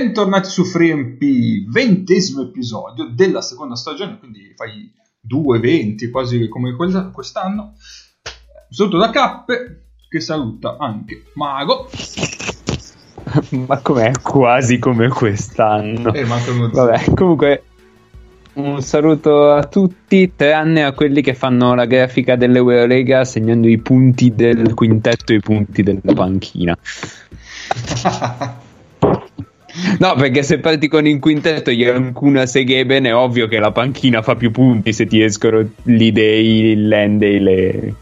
Bentornati su FreeMP, 20° episodio della seconda stagione, quindi fai 2 eventi quasi come quest'anno. Saluto da Cappe, che saluta anche Mago. Ma com'è quasi come quest'anno? Vabbè, comunque un saluto a tutti, tranne a quelli che fanno la grafica dell'Eurolega segnando i punti del quintetto e i punti della panchina. No, perché se parti con il quintetto gli ancuna Segeben, è ovvio che la panchina fa più punti se ti escono gli dei, il land e le...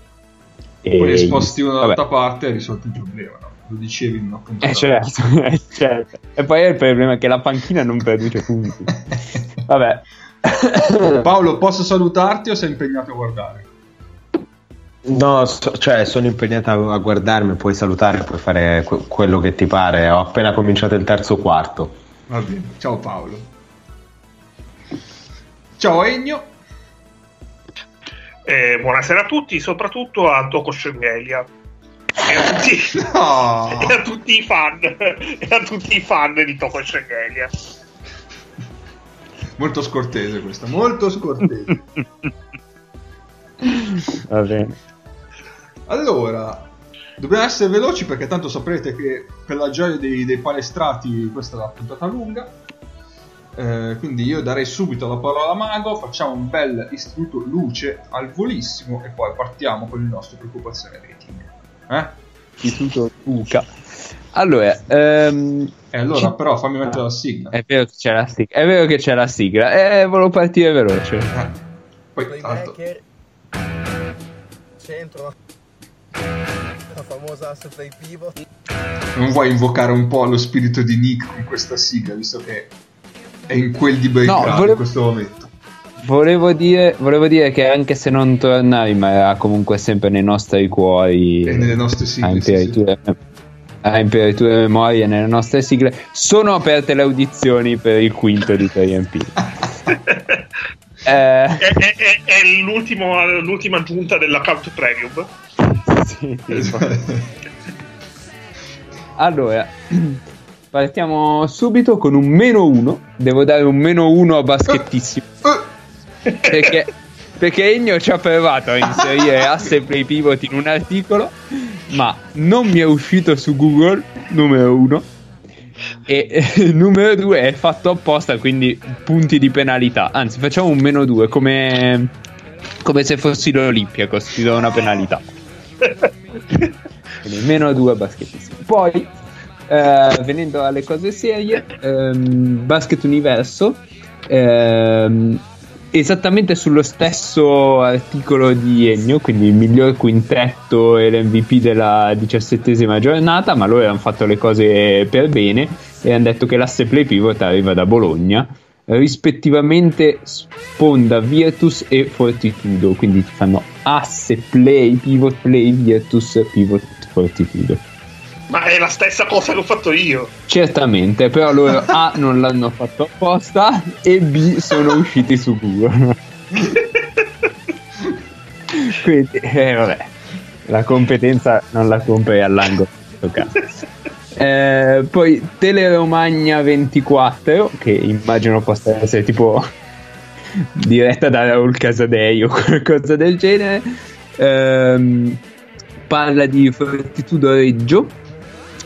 Poi li sposti da un'altra parte e risolti il problema, no? Lo dicevi in una puntata. Certo. E poi è il problema è che la panchina non produce punti. Vabbè. Paolo, posso salutarti o sei impegnato a guardare? No, cioè sono impegnato a guardarmi, puoi salutare, puoi fare quello che ti pare. Ho appena cominciato il 3° quarto. Va bene, ciao Paolo. Ciao Egno. Buonasera a tutti, soprattutto a Toco Schenghelia e a tutti i fan di Toco Schenghelia. Molto scortese questa, molto scortese. Va bene. Allora, dobbiamo essere veloci perché tanto saprete che per la gioia dei palestrati questa è la puntata lunga, quindi io darei subito la parola a Mago, facciamo un bel istituto luce al volissimo e poi partiamo con il nostro preoccupazione rating. Istituto Luca. Allora, però fammi mettere la sigla. È vero che c'è la sigla e volevo partire veloce. Poi tanto centro la famosa asse fra i pivot. Non vuoi invocare un po' lo spirito di Nick con questa sigla, visto che è in quel di Belgrado in questo momento? Volevo dire che anche se non tornavi, ma era comunque sempre nei nostri cuori e nelle nostre sigle, a tue memorie, nelle nostre sigle. Sono aperte le audizioni per il quinto di 3MP. È l'ultima giunta dell'account premium. Sì, allora partiamo subito con un -1. Devo dare un -1 a Baschettissimo perché Egno ci ha provato a inserire asse play pivot in un articolo, ma non mi è uscito su Google, numero 1. E numero 2 è fatto apposta, quindi punti di penalità. Anzi, facciamo un -2 come se fossi l'Olympiakos, ti do una penalità. Quindi -2 Baschettissimo. Poi venendo alle cose serie, Basket Universo, esattamente sullo stesso articolo di Egno, quindi il miglior quintetto e l'MVP della 17ª giornata, ma loro hanno fatto le cose per bene e hanno detto che l'asse play pivot arriva da Bologna, rispettivamente sponda Virtus e Fortitudo, quindi ti fanno asse play Virtus, pivot Fortitudo. Ma è la stessa cosa che ho fatto io. Certamente, però loro A non l'hanno fatto apposta e B sono usciti su Google. Quindi, vabbè, la competenza non la compri all'angolo in questo caso. Poi Teleromagna 24, che immagino possa essere tipo diretta da Raul Casadei o qualcosa del genere, parla di Fortitudo Reggio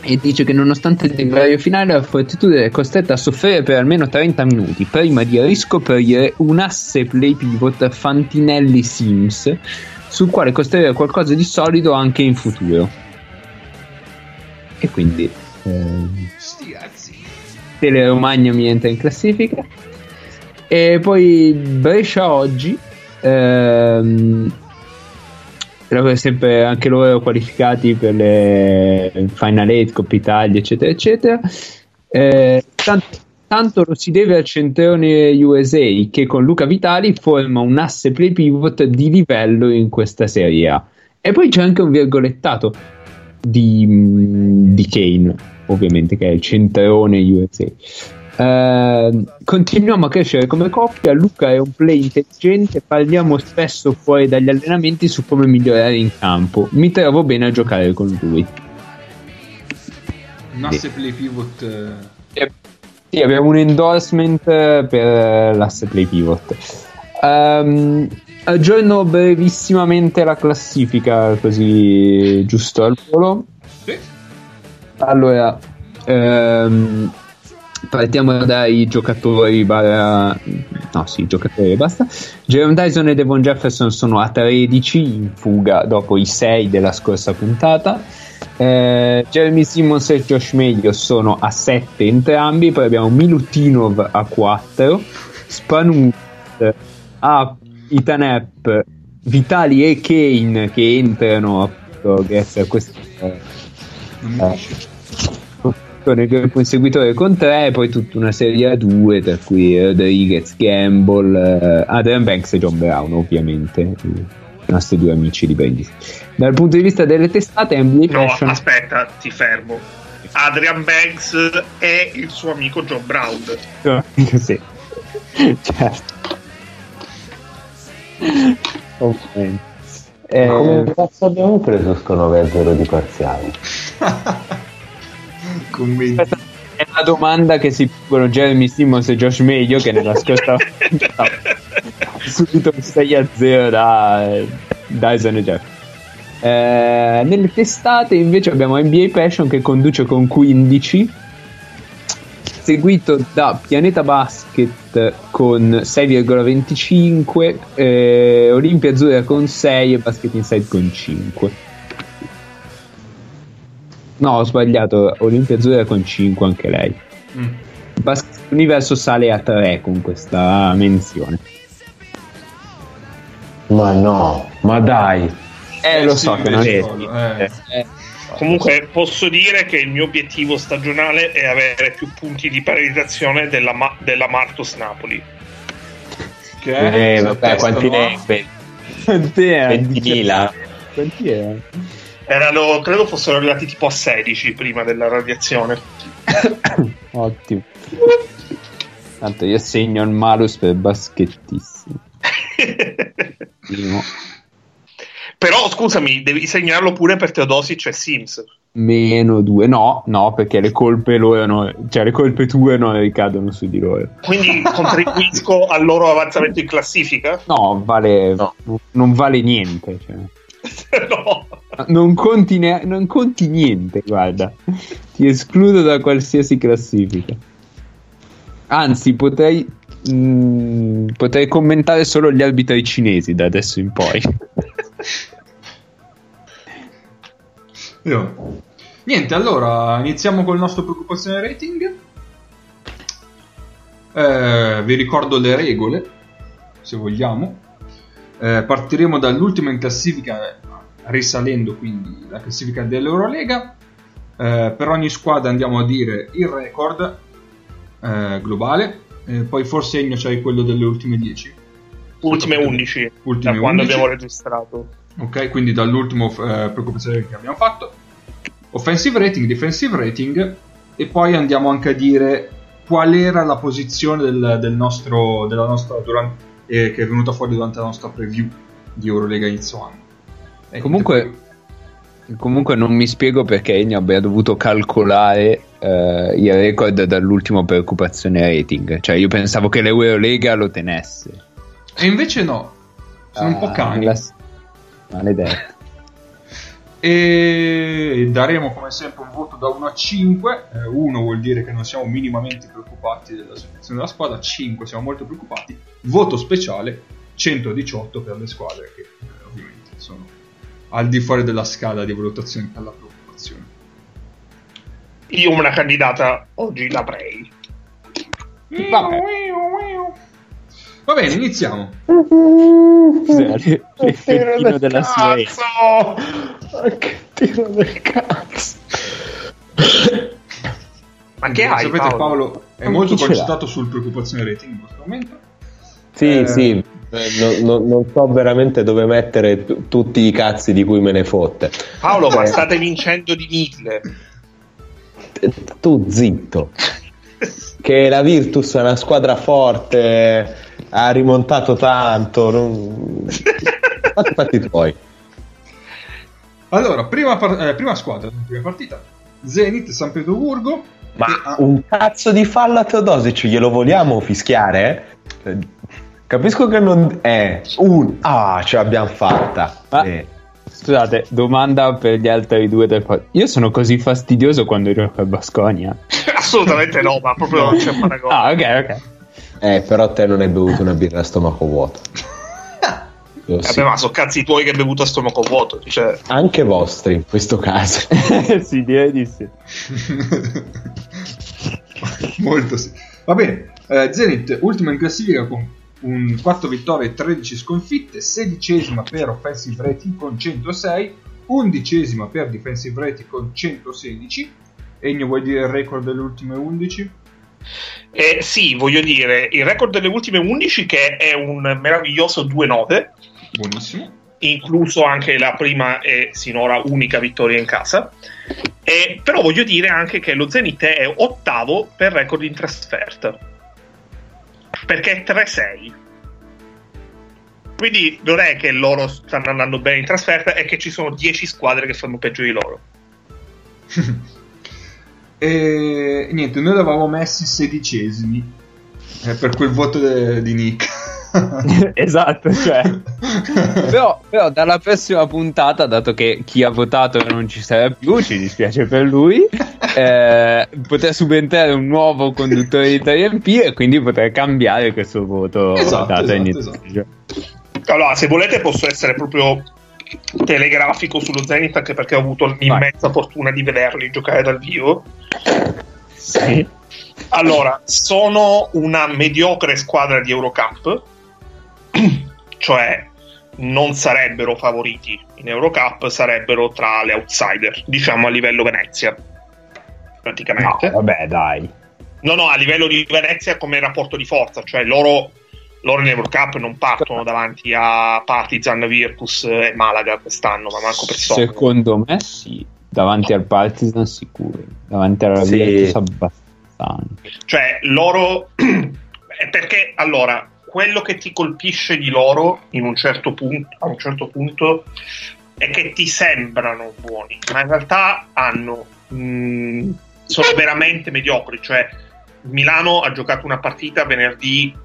e dice che nonostante il divario finale la Fortitudo è costretta a soffrire per almeno 30 minuti prima di riscoprire un asse play pivot Fantinelli Sims sul quale costruire qualcosa di solido anche in futuro. E quindi Teleromagna mi entra in classifica. E poi Brescia Oggi, sempre anche loro qualificati per le Final 8, Coppa Italia, eccetera eccetera, tanto lo si deve al centrone USA che con Luca Vitali forma un asse play pivot di livello in questa Serie A. E poi c'è anche un virgolettato di Kane, ovviamente, che è il centrone USA. Continuiamo a crescere come coppia. Luca è un play intelligente, parliamo spesso fuori dagli allenamenti su come migliorare in campo, mi trovo bene a giocare con lui. Un asse play pivot Sì, abbiamo un endorsement per l'asse play pivot. Aggiorno brevissimamente la classifica, così giusto al volo. Sì. Allora, partiamo dai giocatori giocatori e basta. Jerome Dyson e Devon Jefferson sono a 13, in fuga dopo i 6 della scorsa puntata. Jeremy Simmons e Josh Meglio sono a 7 entrambi. Poi abbiamo Milutinov a 4, Spanut a Itanep, Vitali e Kane, che entrano appunto grazie a questo nel gruppo inseguitore con 3, poi tutta una serie a 2 tra cui Rodriguez, Gamble, Adrian Banks e John Brown, ovviamente i nostri due amici di Brindisi. Dal punto di vista delle testate NBA Passion... aspetta, ti fermo. Adrian Banks è il suo amico John Brown. Sì, certo. Okay. Come cazzo abbiamo preso sto 9-0 di parziale? Questa è la domanda che si pongono Jeremy Simmons e Josh Meglio, che nella scorsa subito un 6-0 da Dyson e Jeff. Nelle testate invece abbiamo NBA Passion che conduce con 15, seguito da Pianeta Basket con 6,25, Olimpia Azzurra con 6 e Basket Inside con 5. No, ho sbagliato, Olimpia Azzurra con 5 anche lei. Basket Universo sale a 3 con questa menzione. Ma no, ma dai. Lo so che non è. Comunque posso dire che il mio obiettivo stagionale è avere più punti di paritizzazione della Martus Napoli. Che vabbè, quanti ne? 20.000. Quanti è? Erano, credo fossero arrivati tipo a 16 prima della radiazione. Ottimo. Tanto io segno il malus per baschettissimo. Primo. Però scusami, devi segnarlo pure per Teodosic e Sims. Meno 2, no, perché le colpe loro le colpe tue non ricadono su di loro. Quindi contribuisco al loro avanzamento in classifica? No. Non vale niente. Cioè. No. Non conti niente, guarda. Ti escludo da qualsiasi classifica. Anzi, potrei commentare solo gli arbitri cinesi da adesso in poi. No. Niente, allora iniziamo col nostro preoccupazione rating. Vi ricordo le regole, se vogliamo. Partiremo dall'ultima in classifica, risalendo quindi la classifica dell'Eurolega. Per ogni squadra andiamo a dire il record globale, poi forse Egno c'hai quello delle ultime 10. Ultime 11, da quando 11. Abbiamo registrato. Ok, quindi dall'ultimo preoccupazione che abbiamo fatto. Offensive rating, defensive rating. E poi andiamo anche a dire qual era la posizione che è venuta fuori durante la nostra preview di Eurolega inizio anno. Comunque non mi spiego perché Egno abbia dovuto calcolare il record dall'ultimo preoccupazione rating. Cioè io pensavo che l'Eurolega lo tenesse. E invece no, sono un po' cani. Maledetto. E daremo come sempre un voto da 1 a 5. 1 vuol dire che non siamo minimamente preoccupati della situazione della squadra, 5 siamo molto preoccupati. Voto speciale 118 per le squadre che ovviamente sono al di fuori della scala di valutazione per la preoccupazione. Io una candidata oggi l'avrei. Vabbè. Va bene, iniziamo. Tiro del cazzo! Che tiro del cazzo! Ma che hai? Sapete, Paolo è molto concentrato sul preoccupazione rating in questo momento. Sì. Non so veramente dove mettere tutti i cazzi di cui me ne fotte. Paolo, ma state vincendo di mille. Tu zitto. Che la Virtus è una squadra forte, ha rimontato tanto. Fatti tuoi. Allora, prima squadra, prima partita: Zenit San Pietroburgo. Ma un cazzo di fallo a Teodosic glielo vogliamo fischiare? Capisco che non è un... Ah, ce l'abbiamo fatta. Ma, scusate, domanda per gli altri due del podcast. Io sono così fastidioso quando ero a Basconia? Assolutamente no, ma proprio non c'è paragone. Ah, ok, ok. Però te non hai bevuto una birra a stomaco vuoto. Sì. Vabbè, ma sono cazzi tuoi che hai bevuto a stomaco vuoto, cioè... Anche vostri in questo caso. Sì, direi di sì. Molto sì. Va bene, Zenit ultima in classifica con un 4 vittorie e 13 sconfitte, 16esima per offensive rating con 106, 11esima per defensive rating con 116. Egno, vuoi dire il record delle ultime 11? Sì, voglio dire il record delle ultime 11, che è un meraviglioso 2-9. Buonissimo. Incluso anche la prima e sinora unica vittoria in casa. Però voglio dire anche che lo Zenit è ottavo per record in trasferta, perché è 3-6. Quindi non è che loro stanno andando bene in trasferta, è che ci sono 10 squadre che fanno peggio di loro. E niente, noi l'avevamo messi 16esimi per quel voto di Nick. Esatto, cioè. però dalla prossima puntata, dato che chi ha votato non ci sarà più, ci dispiace per lui, potrà subentrare un nuovo conduttore di 3MP e quindi potrà cambiare questo voto. Esatto, dato esatto. Allora, se volete posso essere proprio telegrafico sullo Zenit, anche perché ho avuto l'immensa fortuna di vederli giocare dal vivo. Sì. Allora, sono una mediocre squadra di Eurocup, cioè non sarebbero favoriti in Eurocup, sarebbero tra le outsider, diciamo a livello Venezia praticamente. No, vabbè, dai. No, a livello di Venezia come rapporto di forza, cioè loro in Eurocup non partono davanti a Partizan, Virtus e Malaga quest'anno, ma manco per soldi. Secondo me sì, davanti al Partizan sicuro, davanti alla Virtus abbastanza. Cioè loro perché allora quello che ti colpisce di loro a un certo punto è che ti sembrano buoni, ma in realtà sono veramente mediocri. Cioè Milano ha giocato una partita venerdì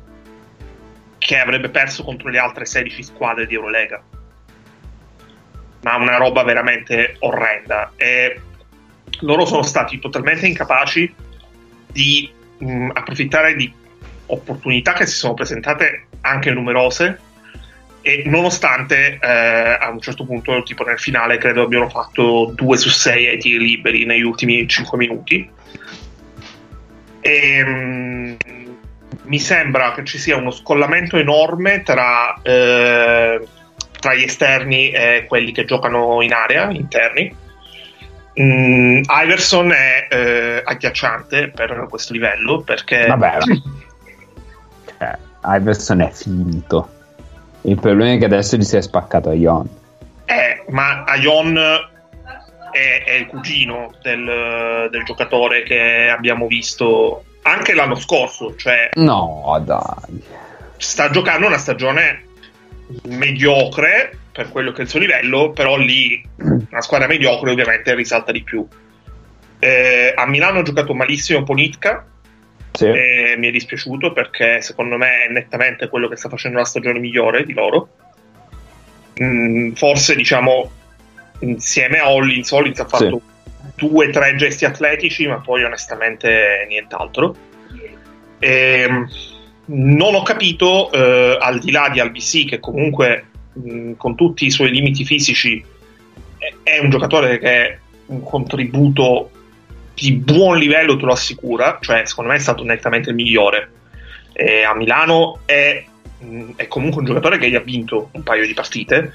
che avrebbe perso contro le altre 16 squadre di Eurolega, ma una roba veramente orrenda, e loro sono stati totalmente incapaci di approfittare di opportunità che si sono presentate, anche numerose, e nonostante a un certo punto, tipo nel finale, credo abbiano fatto 2/6 ai tiri liberi negli ultimi 5 minuti. E mi sembra che ci sia uno scollamento enorme tra gli esterni e quelli che giocano in area, interni. Iverson è agghiacciante per questo livello, perché vabbè, Iverson è finito. Il problema è che adesso gli si è spaccato Aion. Ma Aion è il cugino del giocatore che abbiamo visto anche l'anno scorso. Cioè, no, dai. Sta giocando una stagione mediocre per quello che è il suo livello, però lì una squadra mediocre ovviamente risalta di più. A Milano ha giocato malissimo Ponitka. Sì. E mi è dispiaciuto perché secondo me è nettamente quello che sta facendo la stagione migliore di loro. Forse diciamo insieme a Hollins ha fatto 2-3 gesti atletici, ma poi onestamente nient'altro. Non ho capito, al di là di Albisi, che comunque con tutti i suoi limiti fisici è un giocatore che è un contributo di buon livello, te lo assicura, cioè secondo me è stato nettamente il migliore a Milano, è comunque un giocatore che gli ha vinto un paio di partite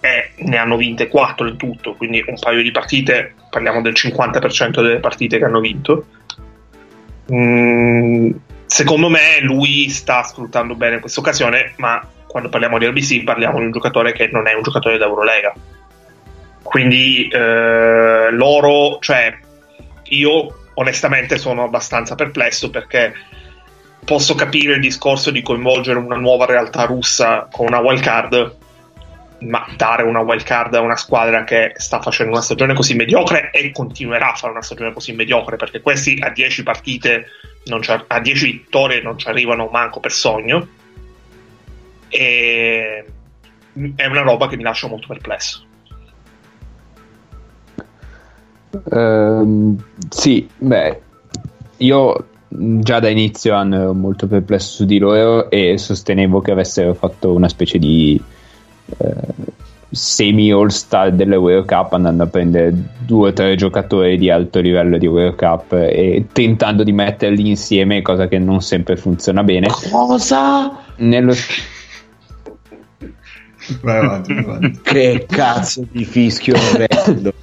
e ne hanno vinte 4 in tutto, quindi un paio di partite, parliamo del 50% delle partite che hanno vinto. Secondo me lui sta sfruttando bene questa occasione, ma quando parliamo di RBC parliamo di un giocatore che non è un giocatore d'Eurolega, quindi loro, cioè io onestamente sono abbastanza perplesso, perché posso capire il discorso di coinvolgere una nuova realtà russa con una wild card, ma dare una wild card a una squadra che sta facendo una stagione così mediocre e continuerà a fare una stagione così mediocre, perché questi a 10 partite a 10 vittorie non ci arrivano manco per sogno, e è una roba che mi lascia molto perplesso. Sì, beh, io già da inizio anno ero molto perplesso su di loro e sostenevo che avessero fatto una specie di semi all star delle World Cup, andando a prendere 2 o 3 giocatori di alto livello di World Cup e tentando di metterli insieme, cosa che non sempre funziona bene. Cosa? Nello... vai avanti. Che cazzo di fischio orrendo.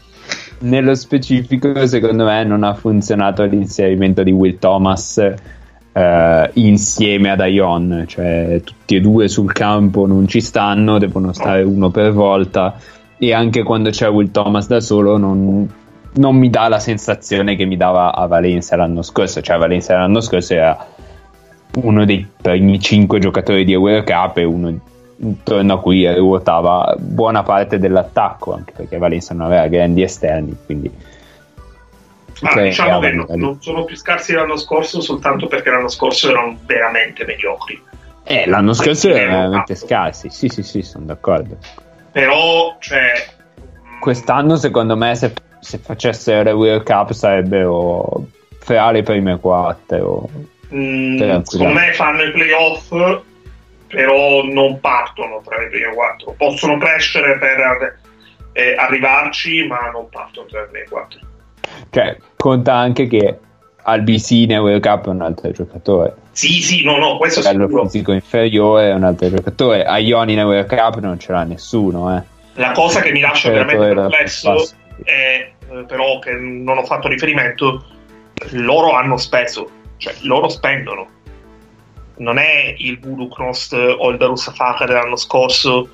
Nello specifico, secondo me non ha funzionato l'inserimento di Will Thomas insieme ad Aion, cioè tutti e due sul campo non ci stanno, devono stare uno per volta, e anche quando c'è Will Thomas da solo non mi dà la sensazione che mi dava a Valencia l'anno scorso. Cioè Valencia l'anno scorso era uno dei primi 5 giocatori di World Cup e uno intorno a cui ruotava buona parte dell'attacco, anche perché Valencia non aveva grandi esterni, quindi diciamo che non sono più scarsi l'anno scorso soltanto perché l'anno scorso erano veramente mediocri. L'anno scorso erano veramente scarsi, sì, sono d'accordo, però cioè quest'anno secondo me se facessero la World Cup sarebbero fra le prime 4. Secondo me fanno i playoff, però non partono tra le prime 4. Possono crescere per arrivarci, ma non partono tra le prime 4. Cioè, conta anche che Albicine e World Cup è un altro giocatore. Sì, no, questo è sicuro. Fisico inferiore è un altro giocatore. Aioni in World Cup non ce l'ha nessuno. La cosa che mi lascia veramente perplesso è, però, che non ho fatto riferimento, loro hanno speso, cioè loro spendono. Non è il Buduknost o il Darussafaka dell'anno scorso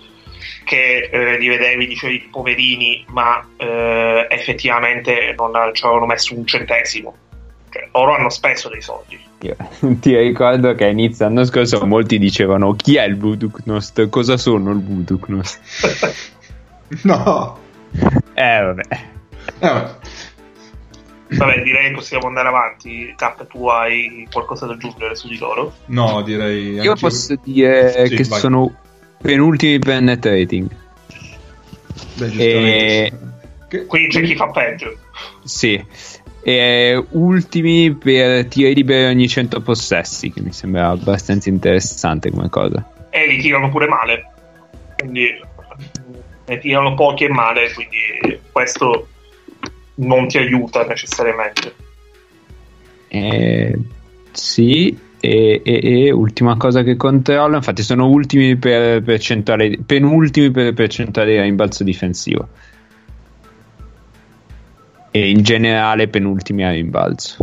che li vedevi, dicevi poverini, ma effettivamente non ci avevano messo un centesimo. Cioè, loro hanno speso dei soldi. Ti ricordo che a inizio anno scorso molti dicevano: chi è il Buduknost? Cosa sono il Buduknost? No. Vabbè, direi che possiamo andare avanti. Cap, tu hai qualcosa da aggiungere su di loro? No, direi... Io posso dire che sono penultimi penetrating. Beh, giustamente. Quindi c'è chi fa peggio. Sì. E ultimi per tiri liberi ogni 100 possessi, che mi sembra abbastanza interessante come cosa. E li tirano pure male. Quindi ne tirano pochi e male, quindi questo... non ti aiuta necessariamente. Sì, e ultima cosa che controllo, infatti sono ultimi per percentuale, penultimi per percentuale di rimbalzo difensivo e in generale penultimi a rimbalzo.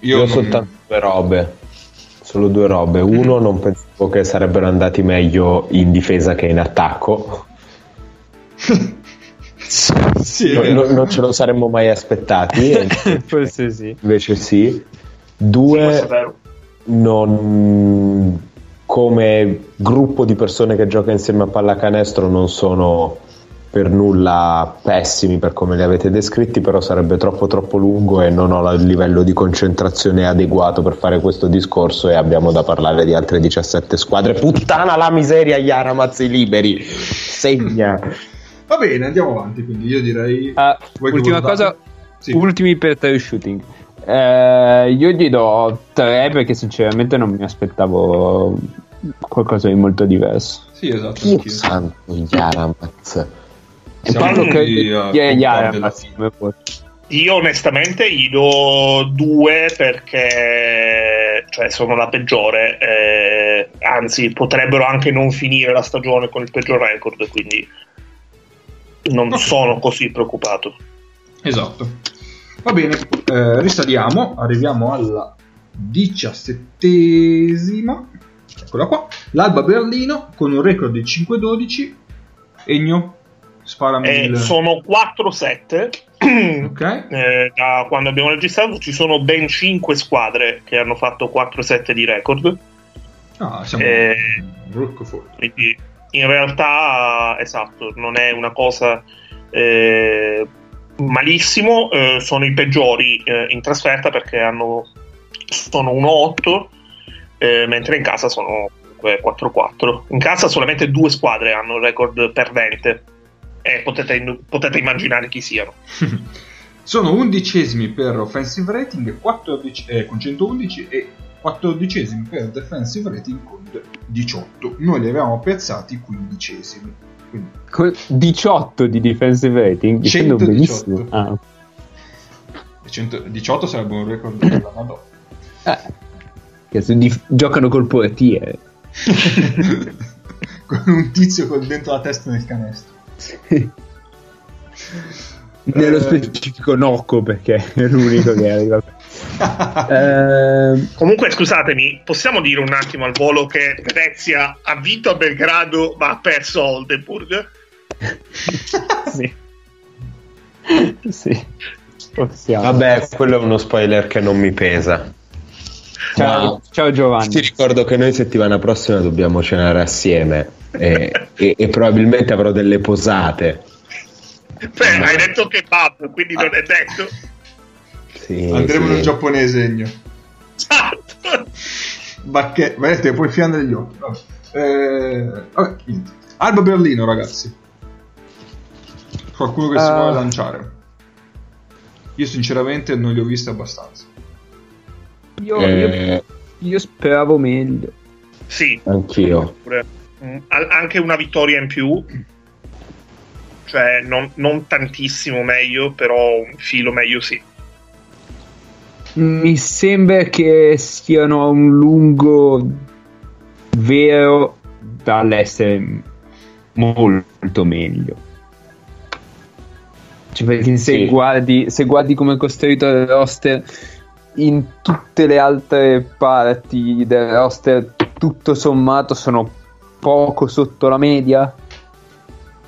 Io soltanto solo due robe. Uno, non pensavo che sarebbero andati meglio in difesa che in attacco. Sì, non ce lo saremmo mai aspettati. Forse sì. Invece sì. Due, non, come gruppo di persone che gioca insieme a pallacanestro non sono per nulla pessimi per come li avete descritti, però sarebbe troppo lungo e non ho il livello di concentrazione adeguato per fare questo discorso, e abbiamo da parlare di altre 17 squadre. Puttana la miseria, Iara, mazzi liberi, segna. Va bene, andiamo avanti, quindi io direi ultima cosa, sì. Ultimi per three shooting, io gli do 3 perché sinceramente non mi aspettavo qualcosa di molto diverso. Sì, esatto. Io santo Yaramaz. E parlo che io onestamente gli do 2 perché cioè sono la peggiore, anzi potrebbero anche non finire la stagione con il peggior record, quindi non sono così preoccupato. Esatto. Va bene, risaliamo, arriviamo alla 17ª, eccola qua, l'Alba Berlino con un record di 5-12. Egno, sparami sono 4-7. Okay. Da quando abbiamo registrato ci sono ben 5 squadre che hanno fatto 4-7 di record. No, siamo brutto fuori. Quindi in realtà, esatto, non è una cosa malissimo, sono i peggiori in trasferta perché sono 1-8, mentre in casa sono 4-4. In casa solamente due squadre hanno un record perdente e potete immaginare chi siano. Sono 11esimi per offensive rating 14, con 111 e 14esimi per defensive rating con 18. Noi li avevamo piazzati 15esimi. Quindi, con 18 di defensive rating, 118. Bellissimo. Ah. 118 sarebbe un record della Madonna. Che se giocano col portiere. Con un tizio col dentro la testa nel canestro. Nello specifico Nocco, perché è l'unico che arriva. Comunque scusatemi, possiamo dire un attimo al volo che Venezia ha vinto a Belgrado ma ha perso a Oldenburg? Sì. Sì. Possiamo. Vabbè, quello è uno spoiler che non mi pesa. Ciao Giovanni. Ti ricordo che noi settimana prossima dobbiamo cenare assieme e probabilmente avrò delle posate. Beh, hai detto che kebab, quindi non è detto. Sì, andremo in un giapponese, Egno. Esatto. Bacche, vedete, puoi fiandere gli occhi. Vabbè, Alba Berlino, ragazzi. Qualcuno che si vuole lanciare. Io sinceramente non li ho visti abbastanza. Io speravo meglio. Sì, anch'io. Anche una vittoria in più. Cioè non tantissimo meglio, però un filo meglio sì. Mi sembra che siano a un lungo vero dall'essere molto meglio. Cioè, perché sì. se guardi come è costruito il roster, in tutte le altre parti del roster tutto sommato sono poco sotto la media.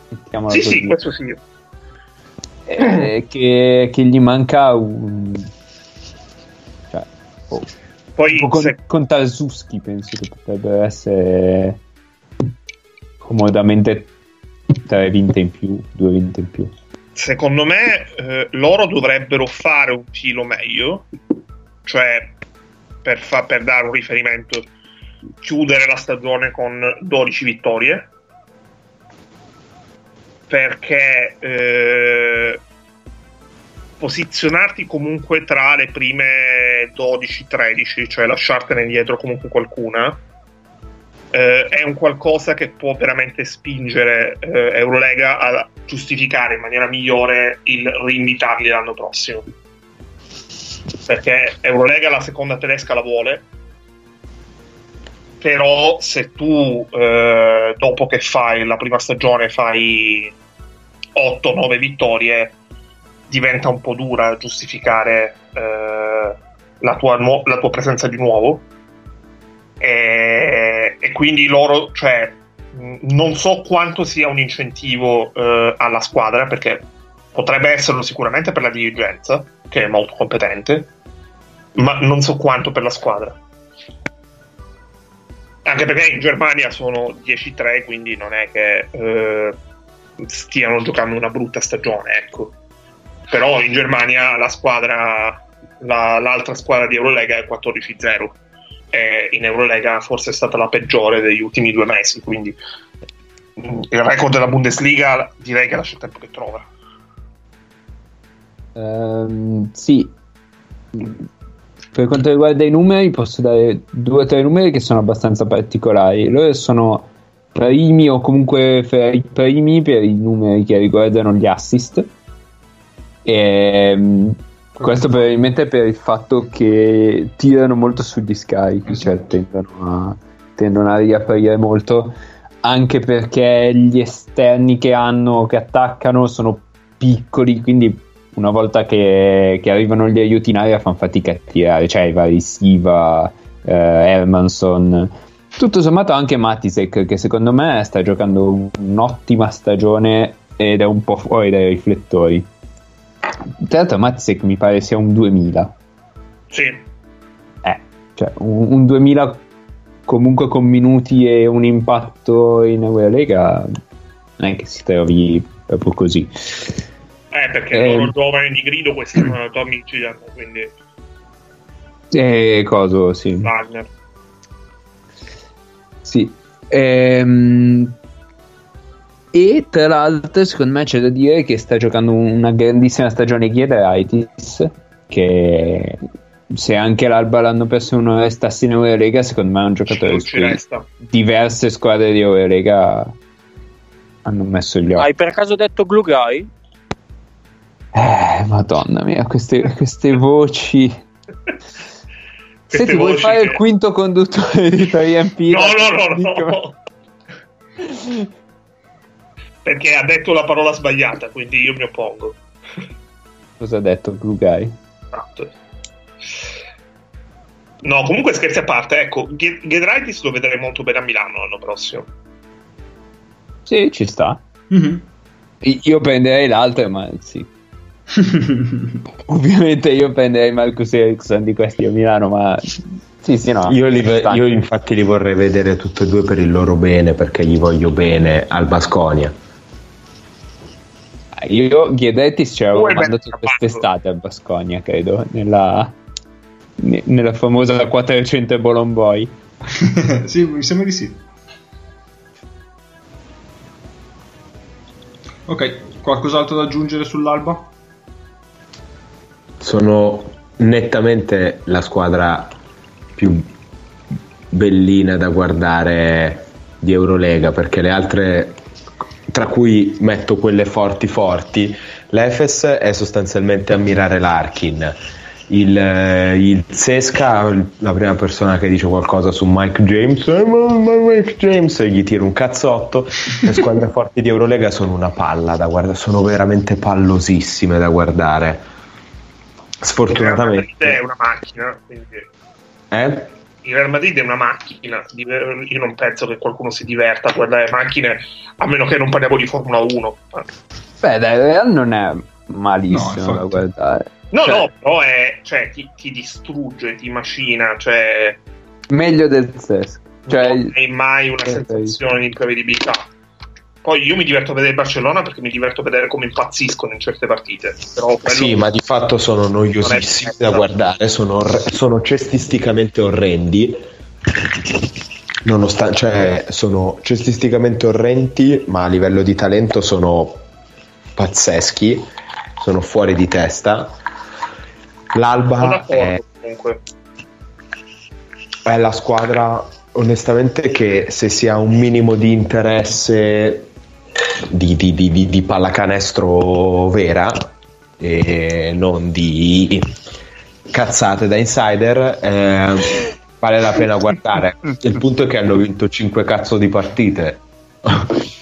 Sì, così. Sì, questo sì. Che gli manca un... Cioè, poi con Tarzuski penso che potrebbe essere comodamente 3 vinte in più, 2 vinte in più. Secondo me loro dovrebbero fare un filo meglio, cioè per dare un riferimento, chiudere la stagione con 12 vittorie. Perché posizionarti comunque tra le prime 12-13, cioè lasciartene indietro comunque qualcuna, è un qualcosa che può veramente spingere Eurolega a giustificare in maniera migliore il rinvitarli l'anno prossimo, perché Eurolega la seconda tedesca la vuole, però se tu dopo che fai la prima stagione fai 8-9 vittorie diventa un po' dura giustificare la tua presenza di nuovo e quindi loro, cioè, non so quanto sia un incentivo alla squadra, perché potrebbe esserlo sicuramente per la dirigenza che è molto competente, ma non so quanto per la squadra. Anche perché in Germania sono 10-3, quindi non è che stiano giocando una brutta stagione, ecco. Però in Germania la squadra, l'altra squadra di Eurolega è 14-0 e in Eurolega forse è stata la peggiore degli ultimi 2 mesi, quindi il record della Bundesliga direi che lascia il tempo che trova. Sì. Per quanto riguarda i numeri, posso dare 2 o 3 numeri che sono abbastanza particolari. Loro sono primi o comunque fra i primi per i numeri che riguardano gli assist. E questo probabilmente per il fatto che tirano molto sugli scarichi, cioè tendono a riaprire molto, anche perché gli esterni che attaccano sono piccoli, quindi una volta che arrivano gli aiuti in aria fanno fatica a tirare, cioè i vari Siva, Hermanson, tutto sommato anche Matisek, che secondo me sta giocando un'ottima stagione ed è un po' fuori dai riflettori. Tra l'altro Matisek mi pare sia un 2000. Sì. Cioè un 2000 comunque con minuti e un impatto in Eurolega non è che si trovi proprio così, perché loro giovani di grido questi sono i tuoi amici, quindi coso, sì, Wagner. Sì, e tra l'altro secondo me c'è da dire che sta giocando una grandissima stagione Giedraitis, che se anche l'Alba l'anno prossimo non restasse in Eurolega, secondo me è un giocatore che diverse squadre di Eurolega hanno messo gli occhi. Hai per caso detto Glugai? Madonna mia, queste voci. Senti, vuoi fare il quinto conduttore di Trojan Pira? No. Perché ha detto la parola sbagliata, quindi io mi oppongo. Cosa ha detto Glugai? No, comunque scherzi a parte, ecco, Giedraitis lo vedrei molto bene a Milano l'anno prossimo. Sì, ci sta. Mm-hmm. Io prenderei l'altro, ma sì. Ovviamente io prenderei Marcus Ericsson di questi a Milano, ma sì, no. Io infatti li vorrei vedere tutti e due per il loro bene, perché gli voglio bene al Basconia. Io Giedraitis ci avevo mandato quest'estate a Basconia, credo, nella famosa 400 Bolomboi. Sì, mi sembra di sì. Ok, qualcos'altro da aggiungere sull'Alba? Sono nettamente la squadra più bellina da guardare di Eurolega, perché le altre, tra cui metto quelle forti, l'Efes è sostanzialmente ammirare l'Arkin, il Sesca, la prima persona che dice qualcosa su Mike James, gli tira un cazzotto. Le squadre forti di Eurolega sono una palla da guardare, sono veramente pallosissime da guardare, sfortunatamente. Il Real Madrid è una macchina, quindi... Il Real Madrid è una macchina, io non penso che qualcuno si diverta a guardare macchine, a meno che non parliamo di Formula 1. Beh, dai, il Real non è malissimo da guardare. No, però è, cioè, ti distrugge, ti macina, cioè... Meglio del Sesc. Cioè, non hai mai una sensazione di imprevedibilità. Poi io mi diverto a vedere Barcellona, perché mi diverto a vedere come impazziscono in certe partite. Però sì, ma di fatto sono noiosissimi da guardare, sono cestisticamente orrendi, nonostante, cioè, sono cestisticamente orrendi, ma a livello di talento sono pazzeschi, sono fuori di testa. L'Alba è la squadra, onestamente, che se si ha un minimo di interesse di pallacanestro vera e non di cazzate da insider, vale la pena guardare. Il punto è che hanno vinto 5 cazzo di partite.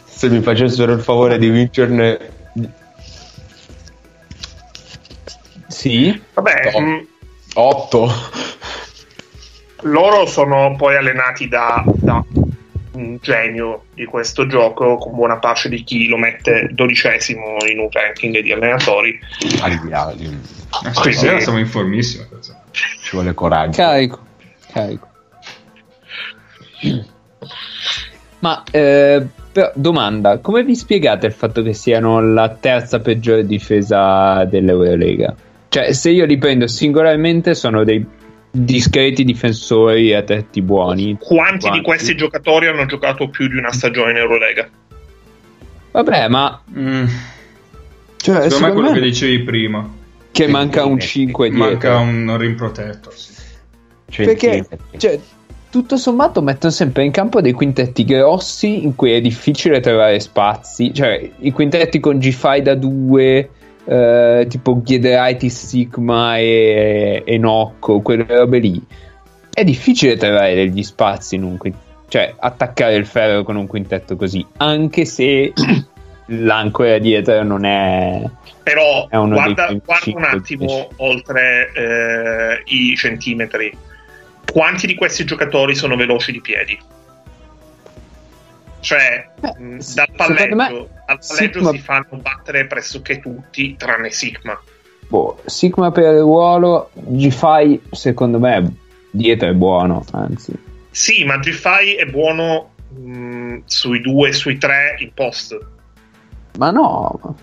Se mi facessero il favore di vincerne, sì, vabbè, 8. Loro sono poi allenati da un genio di questo gioco, con buona pace di chi lo mette 12° in un ranking di allenatori. Quindi siamo in formissima, ci vuole coraggio. Carico. Ma però, domanda: come vi spiegate il fatto che siano la terza peggiore difesa dell'Eurolega? Cioè, se io li prendo singolarmente, sono dei discreti difensori, attacchi buoni. Quanti di questi giocatori hanno giocato più di una stagione in Eurolega? Vabbè, ma cioè, secondo me quello che dicevi prima, che manca un 5 dietro, manca un rimprotetto, sì. Perché, cioè, tutto sommato mettono sempre in campo dei quintetti grossi in cui è difficile trovare spazi, cioè i quintetti con G5 da 2, tipo Giedraitis, Sigma e Nocco, quelle robe lì. È difficile trovare degli spazi cioè attaccare il ferro con un quintetto così, anche se l'ancora dietro non è. Però è guarda un attimo oltre i centimetri. Quanti di questi giocatori sono veloci di piedi? Cioè, dal palleggio Sigma... si fanno battere pressoché tutti, tranne Sigma. Sigma per il ruolo, G5 secondo me dietro è buono, anzi Sì, ma Giffai è buono sui due, sui tre in post. Ma no,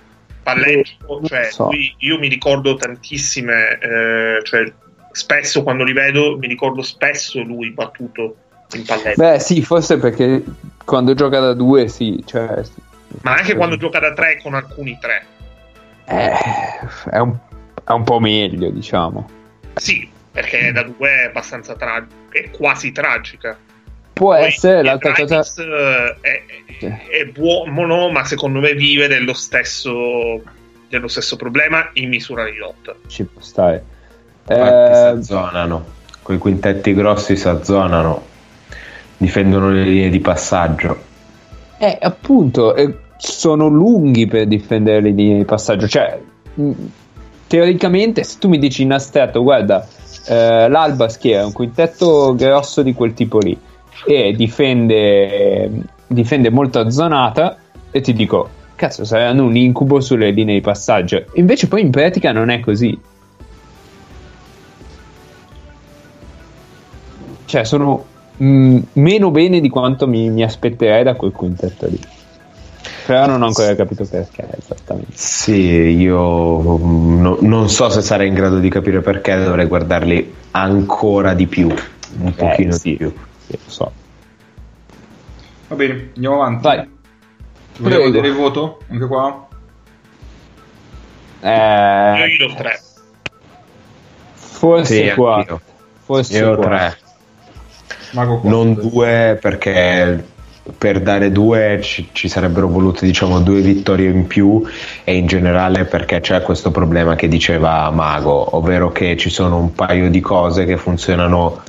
palleggio, cioè, so. Io mi ricordo tantissime, cioè spesso quando li vedo mi ricordo spesso lui battuto in palleggio. Beh sì, forse perché quando gioca da due sì, cioè, ma anche quando gioca da tre con alcuni tre è un po' meglio, diciamo. Sì, perché da due è abbastanza è quasi tragica. Può essere l'altra cosa. È buono, ma secondo me vive dello stesso problema in misura ridotta. Ci può stare. S'azzonano, con i quintetti grossi s'azzonano, difendono le linee di passaggio. Appunto, sono lunghi per difendere le linee di passaggio. Cioè, teoricamente, se tu mi dici in astratto, guarda, l'Alba schiera un quintetto grosso di quel tipo lì e difende molto azzonata, e ti dico cazzo, saranno un incubo sulle linee di passaggio. Invece poi in pratica non è così, cioè sono meno bene di quanto mi aspetterei da quel quintetto lì, però non ho ancora capito perché esattamente. Sì, io non so se sarei in grado di capire perché, dovrei guardarli ancora di più, un pochino sì. Di più. So. Va bene, andiamo avanti. Vai. Volevo vedere il voto anche qua. Io do 3. Forse sì, 4. Forse io 3. Non 2, perché per dare 2 ci sarebbero volute, diciamo, 2 vittorie in più, e in generale perché c'è questo problema che diceva Mago, ovvero che ci sono un paio di cose che funzionano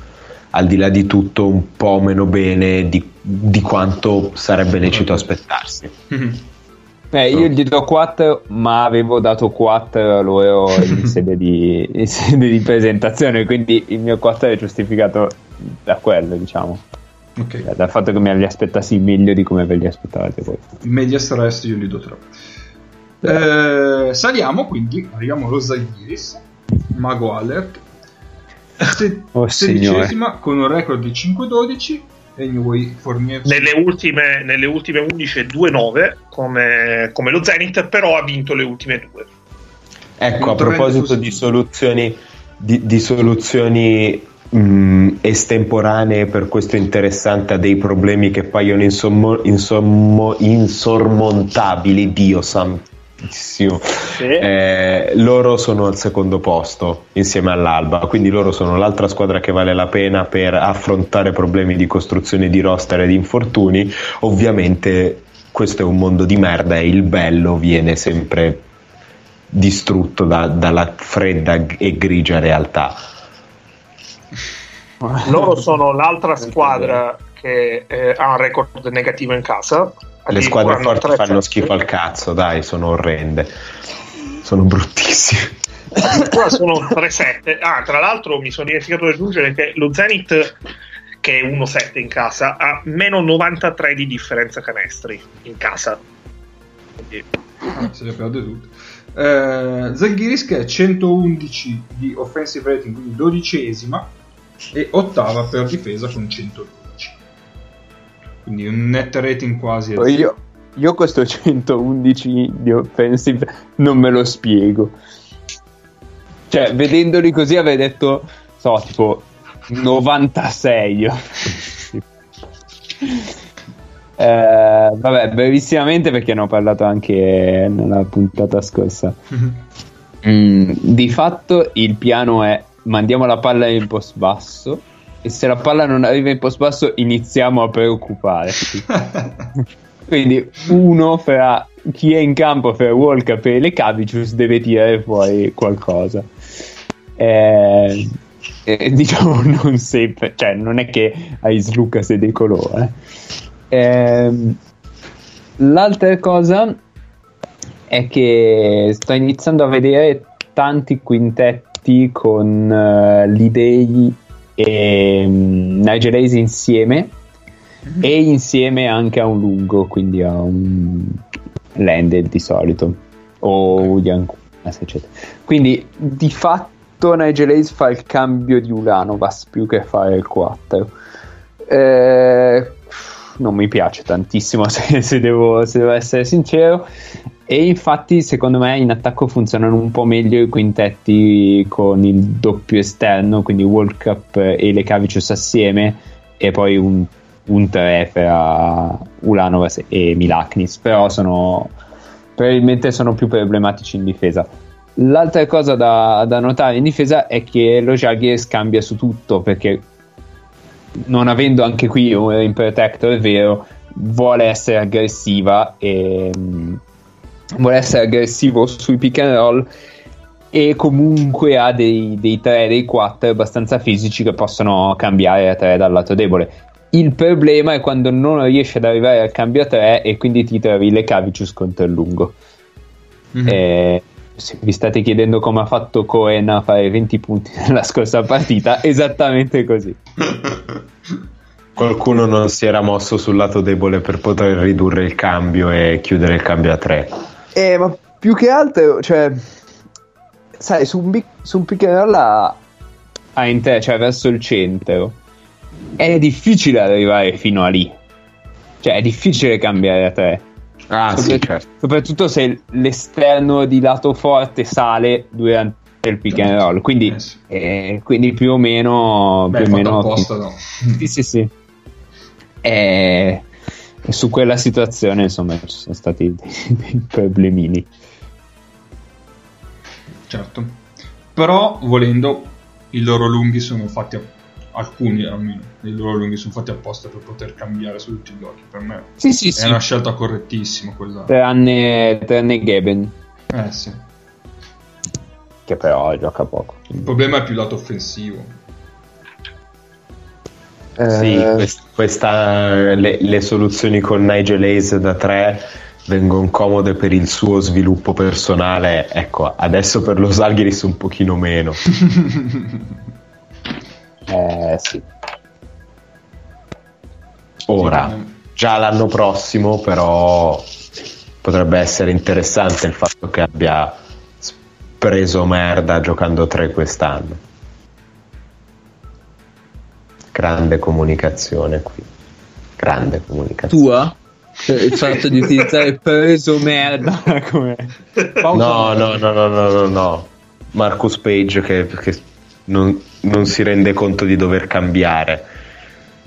al di là di tutto un po' meno bene di quanto sarebbe lecito aspettarsi. Io gli do 4, ma avevo dato 4 a loro in sede di presentazione, quindi il mio 4 è giustificato da quello, diciamo. Okay. Dal fatto che me li aspettassi meglio di come ve li aspettavate voi. In media stress io gli do 3. Saliamo, quindi arriviamo allo Zalgiris, Mago Alert. 16esima con un record di 5-12, anyway, nelle ultime 11 2-9 come lo Zenit, però ha vinto le ultime 2. Ecco, a proposito di soluzioni, estemporanee, per questo interessante, a dei problemi che paiono insormontabili, Dio santo. Sì. Loro sono al secondo posto insieme all'Alba, quindi loro sono l'altra squadra che vale la pena per affrontare problemi di costruzione di roster e di infortuni. Ovviamente questo è un mondo di merda e il bello viene sempre distrutto dalla fredda e grigia realtà. Loro sono l'altra squadra che ha un record negativo in casa. Le squadre forti fanno schifo al cazzo, dai, sono orrende, sono bruttissime. Ora sono 3-7. Tra l'altro mi sono dimenticato di aggiungere che lo Zenit, che è 1-7 in casa, ha meno 93 di differenza canestri in casa. Quindi se le perde tutte. Zalgiris, che è 111 di offensive rating, quindi 12esima e ottava per difesa con 102. Quindi un net rating quasi. Io questo 111 di offensive non me lo spiego. Cioè, vedendoli così avrei detto, so, tipo 96. Io. Vabbè, brevissimamente, perché ne ho parlato anche nella puntata scorsa. Di fatto il piano è: mandiamo la palla in post basso, e se la palla non arriva in post basso iniziamo a preoccuparci. Quindi uno fra chi è in campo, fra Walkup e Lekavicius, deve tirare fuori qualcosa. Diciamo, non sempre, cioè non è che hai Sluka se decolore. L'altra cosa è che sto iniziando a vedere tanti quintetti con l'idei e Nigel Hayes insieme, e insieme anche a un lungo, quindi a un Landed di solito o Yankuna, eccetera. Quindi di fatto Nigel Hayes fa il cambio di Ulanova più che fare il 4, Non mi piace tantissimo, se devo essere sincero, e infatti secondo me in attacco funzionano un po' meglio i quintetti con il doppio esterno, quindi World Cup e Lekavicius assieme, e poi un 3 fra Ulanovas e Milaknis, però probabilmente sono più problematici in difesa. L'altra cosa da notare in difesa è che lo Žalgiris cambia su tutto, perché non avendo anche qui un rim protector vero, vuole essere aggressivo sui pick and roll, e comunque ha dei 3, dei 4 abbastanza fisici che possono cambiare a 3 dal lato debole. Il problema è quando non riesce ad arrivare al cambio a 3 e quindi ti trovi Lekavicius contro il lungo. Mm-hmm. Se vi state chiedendo come ha fatto Cohen a fare 20 punti nella scorsa partita, esattamente così. Qualcuno non si era mosso sul lato debole per poter ridurre il cambio e chiudere il cambio a 3. Ma più che altro, cioè, sai, su un pick and roll a in te, cioè verso il centro, è difficile arrivare fino a lì, cioè è difficile cambiare a 3. Sì, certo. Soprattutto se l'esterno di lato forte sale durante il pick and roll, quindi più o meno. Beh, più o meno apposta, no? Sì. E su quella situazione, insomma, ci sono stati dei problemini. Certo, però volendo alcuni dei loro lunghi sono fatti apposta per poter cambiare su tutti i blocchi. Per me è una scelta correttissima quella, tranne Geben, sì, che però gioca poco. Il problema è più lato offensivo. Le soluzioni con Nigel Hayes da 3 vengono comode per il suo sviluppo personale, ecco, adesso per lo Žalgiris un pochino meno. Sì. Ora già l'anno prossimo però potrebbe essere interessante il fatto che abbia preso merda giocando 3 quest'anno. Grande comunicazione tua? Il fatto di utilizzare preso merda come no Marcus Page che non si rende conto di dover cambiare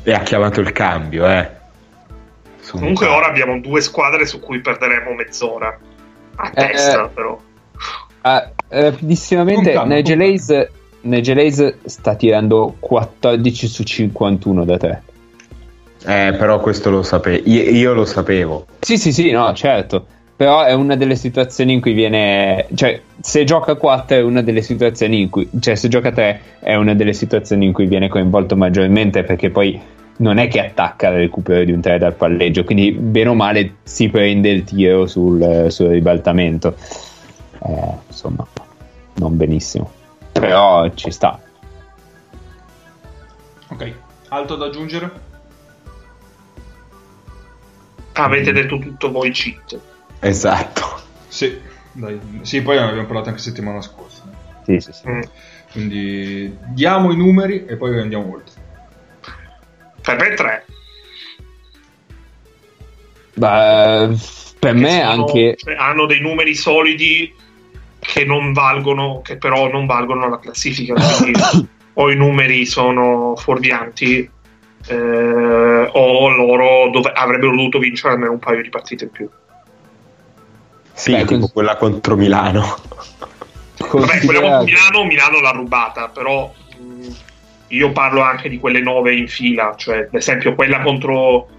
e ha chiamato il cambio. Comunque ora abbiamo 2 squadre su cui perderemo mezz'ora a testa, però rapidissimamente Nigel Hayes sta tirando 14 su 51 da 3. Però questo lo sapevo, io lo sapevo. Sì, no, certo. Però è una delle situazioni in cui viene, cioè se gioca 4 è una delle situazioni in cui, cioè se gioca 3 è una delle situazioni in cui viene coinvolto maggiormente, perché poi non è che attacca al recupero di un 3 dal palleggio, quindi bene o male si prende il tiro sul ribaltamento, insomma non benissimo, però ci sta. Ok, altro da aggiungere? Avete detto tutto voi, cheat. Esatto. Sì, dai. Sì, poi abbiamo parlato anche settimana scorsa. Sì. Quindi diamo i numeri e poi andiamo oltre. Per me 3. Beh, per me sono, anche cioè, hanno dei numeri solidi che però non valgono la classifica. O i numeri sono fuorvianti, o loro avrebbero dovuto vincere almeno un paio di partite in più. Sì, beh, tipo quella contro Milano. Vabbè, quella contro Milano l'ha rubata, però io parlo anche di quelle 9 in fila, cioè ad esempio quella contro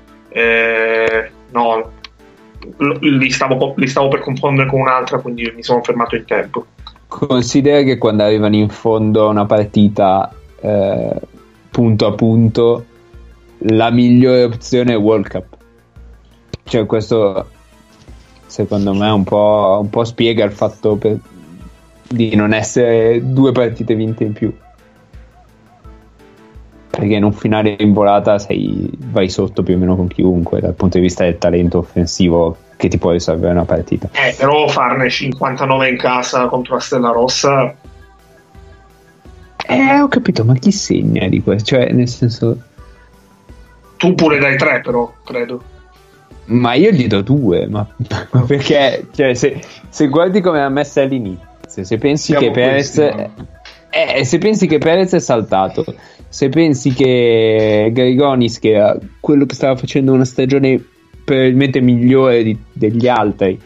li stavo per confondere con un'altra, quindi mi sono fermato in tempo. Considera che quando arrivano in fondo a una partita punto a punto, la migliore opzione è World Cup, cioè questo secondo me un po' spiega il fatto di non essere 2 partite vinte in più, perché in un finale in volata vai sotto più o meno con chiunque dal punto di vista del talento offensivo che ti può risolvere una partita, però farne 59 in casa contro la Stella Rossa, ho capito, ma chi segna di questo, cioè nel senso Tu pure dai 3 però, credo. Ma io gli do 2, ma perché cioè, se guardi come l'ha messa all'inizio, se pensi siamo che Perez se pensi che Perez è saltato, se pensi che Grigonis, che era quello che stava facendo una stagione probabilmente migliore degli altri,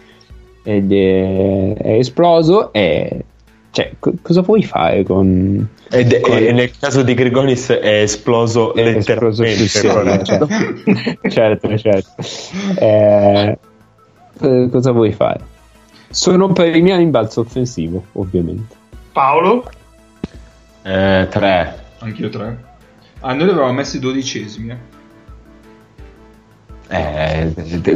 ed è esploso, cioè, cosa puoi fare con... E nel caso di Grigonis è esploso letteralmente. Certo, certo. Cosa vuoi fare? Sono per il mio rimbalzo offensivo, ovviamente. Paolo? 3. Anch'io 3. Noi li avevamo messi 12esimi.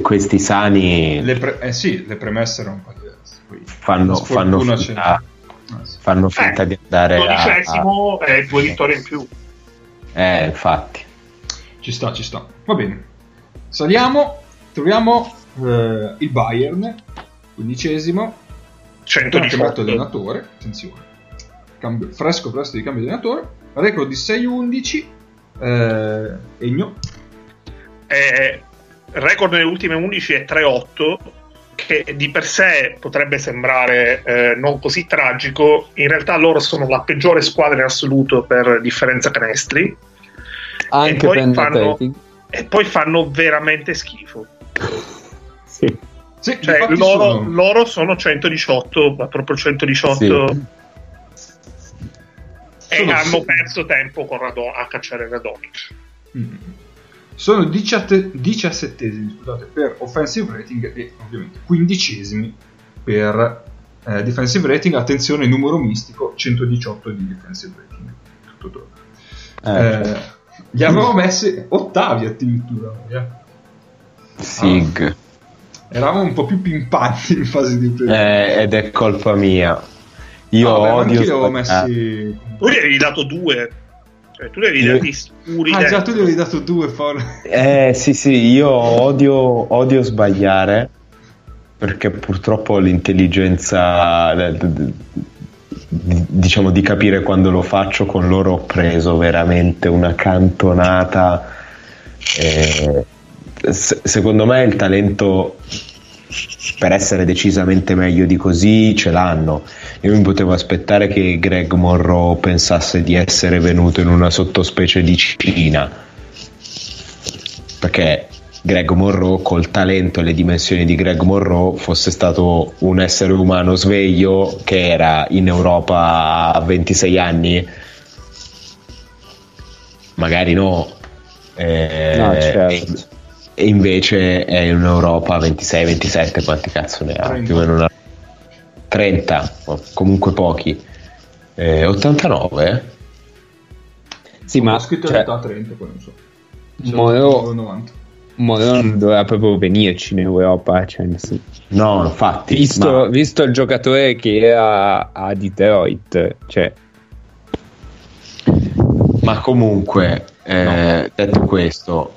Questi sani... Le premesse erano un po' diverse. Quindi. Fanno finta di andare dodicesimo a... e 2 vittorie in più. Infatti. Ci sta. Va bene. Saliamo, troviamo il Bayern, 15esimo. 118 di allenatore, attenzione. Fresco presto di cambio di allenatore. Record di 6-11. Egno. Record nelle ultime 11 è 3-8. Che di per sé potrebbe sembrare non così tragico. In realtà loro sono la peggiore squadra in assoluto per differenza canestri, anche e poi fanno veramente schifo. Sì, cioè, loro sono 118, ma proprio 118, sì. E hanno perso tempo con a cacciare Radonic. Sono 17esimi, scusate, per offensive rating e ovviamente 15esimi per defensive rating. Attenzione, numero mistico, 118 di defensive rating. Tutto Li avevamo messi ottavi addirittura. Sig. Eravamo un po' più pimpanti in fase di ed è colpa mia. Io li avevo messi. Tu gli avevi dato 2. Cioè, tu devi dati scuri. Già, tu devi dato 2, Paolo. Sì, io odio sbagliare, perché purtroppo l'intelligenza, diciamo, di capire quando lo faccio, con loro ho preso veramente una cantonata. Secondo me il talento per essere decisamente meglio di così ce l'hanno. Io mi potevo aspettare che Greg Monroe pensasse di essere venuto in una sottospecie di Cina, perché Greg Monroe, col talento e le dimensioni di Greg Monroe, fosse stato un essere umano sveglio che era in Europa a 26 anni, magari no, certo. E invece è in Europa 26, 27, quanti cazzo ne ha? 30. Più o meno 30, comunque pochi. 89? Sì, ma ho scritto in realtà 30, poi non so. Monroe non doveva proprio venirci in Europa, cioè, sì. No, infatti, visto il giocatore che era a Detroit, cioè. Ma comunque, detto questo,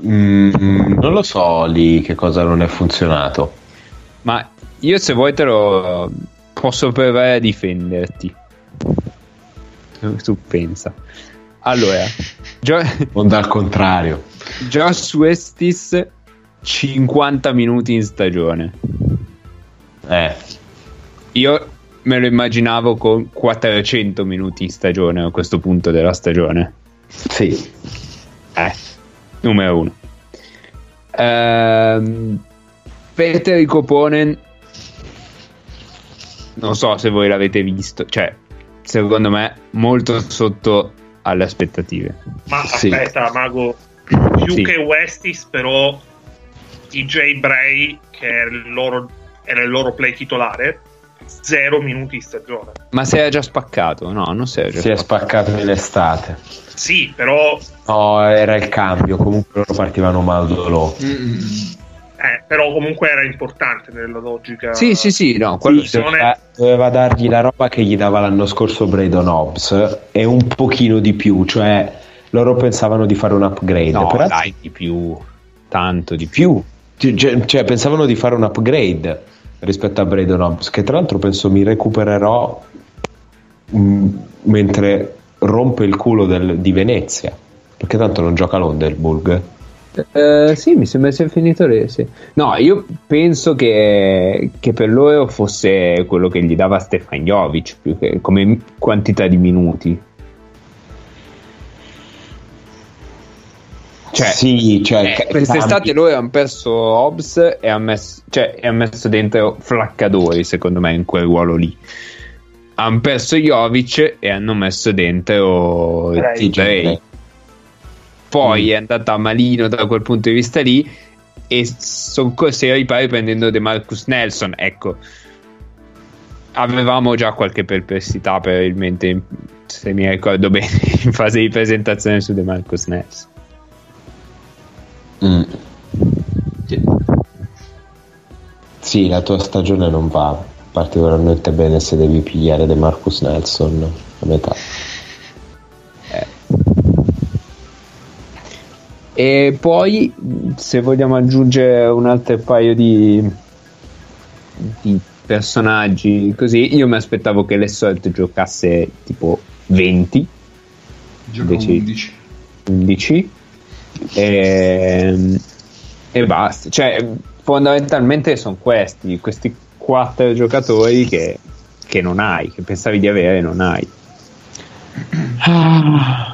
non lo so lì che cosa non è funzionato. Ma io, se vuoi, te lo posso provare a difenderti. Tu pensa. Allora, onda al contrario. Josh Westis, 50 minuti in stagione. Io me lo immaginavo con 400 minuti in stagione a questo punto della stagione. Sì. Numero 1. Petteri Koponen, non so se voi l'avete visto, cioè secondo me molto sotto alle aspettative. Ma aspetta, Mago, più che Westis, però TJ Bray, che era il loro play titolare, 0 minuti in stagione. Ma si era già spaccato? No, non si era già spaccato nell'estate. Sì, però era il cambio, comunque loro partivano Maldolò. Però comunque era importante nella logica. Sì, no, quello doveva dargli la roba che gli dava l'anno scorso Braydon Hobbs, e un pochino di più, cioè loro pensavano di fare un upgrade. No, però dai, di più, tanto di più. Cioè pensavano di fare un upgrade rispetto a Braydon Hobbs, che tra l'altro penso mi recupererò mentre rompe il culo di Venezia. perché tanto non gioca l'Hunderburg. Sì, mi sembra sia finito sì. No, io penso che per loro fosse quello che gli dava Stefanovic, più che come quantità di minuti. Cioè, sì, cioè, quest'estate loro hanno perso Hobbs e hanno messo dentro Flaccadori, secondo me, in quel ruolo lì. Hanno perso Jovic e hanno messo dentro T3. Poi è andata malino da quel punto di vista lì e sono corsi ai ripari prendendo De Marcus Nelson. Ecco, avevamo già qualche perplessità probabilmente, se mi ricordo bene, in fase di presentazione su De Marcus Nelson. Sì, la tua stagione non va particolarmente bene se devi pigliare De Marcus Nelson a metà. E poi, se vogliamo aggiungere un altro paio di personaggi così, io mi aspettavo che Lesort giocasse tipo 20, gioca 11 e basta. Cioè, fondamentalmente sono questi 4 giocatori che non hai, che pensavi di avere, non hai.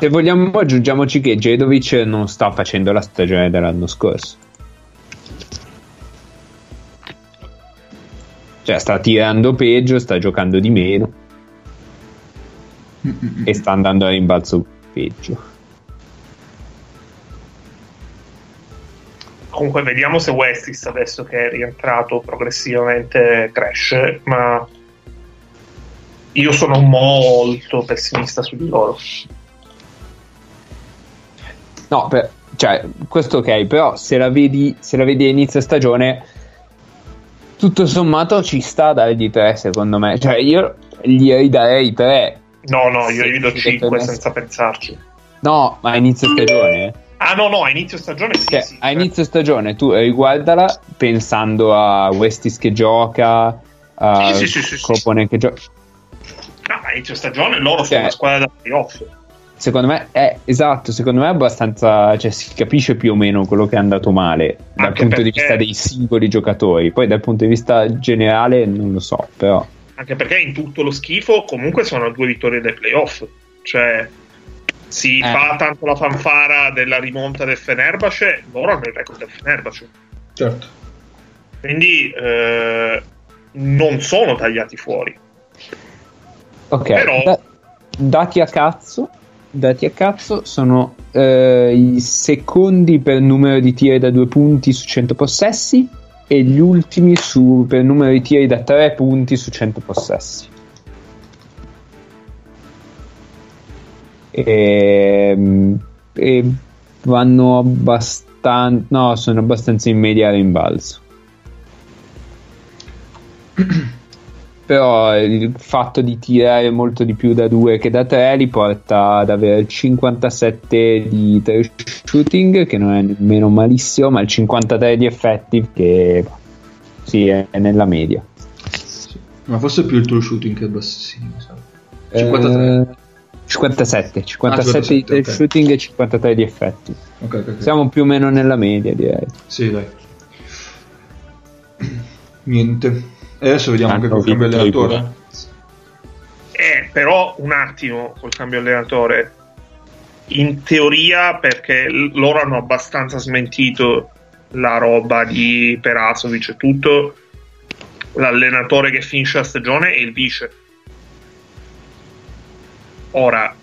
Se vogliamo, aggiungiamoci che Jedovic non sta facendo la stagione dell'anno scorso, cioè sta tirando peggio, sta giocando di meno e sta andando a rimbalzo peggio. Comunque vediamo se Westis, adesso che è rientrato, progressivamente cresce, ma io sono molto pessimista su di loro. No, questo ok, però se la vedi a inizio stagione, tutto sommato ci sta a dare di 3, secondo me. Cioè, io gli ridarei 3. No, io gli do 5 senza pensarci. No, ma a inizio stagione... Ah no, a inizio stagione sì, cioè, sì. A inizio stagione tu riguardala pensando a Westis che gioca, a Copone che gioca. No, a inizio stagione loro sono una squadra da playoff. Secondo me è esatto, secondo me è abbastanza, cioè si capisce più o meno quello che è andato male dal punto di vista dei singoli giocatori, poi dal punto di vista generale non lo so, però anche perché in tutto lo schifo comunque sono 2 vittorie dai playoff, cioè si fa tanto la fanfara della rimonta del Fenerbahçe, loro hanno il record del Fenerbahçe, certo, quindi non sono tagliati fuori. Ok, però... dati a cazzo sono i secondi per numero di tiri da 2 punti su 100 possessi e gli ultimi per numero di tiri da 3 punti su 100 possessi. E vanno abbastanza, no, sono abbastanza in media rimbalzo. Però il fatto di tirare molto di più da 2 che da 3 li porta ad avere il 57 di true shooting, che non è nemmeno malissimo, ma il 53 di effective, che sì, è nella media. Sì, ma forse più il true shooting che è bassissimo, so. 57 di true shooting e 53 di effetti. Okay. Siamo più o meno nella media, direi. Sì, dai. Niente. E adesso vediamo anche col cambio allenatore. Però un attimo, col cambio allenatore. In teoria, perché loro hanno abbastanza smentito la roba di Perasovic e tutto, l'allenatore che finisce la stagione è il vice. Ora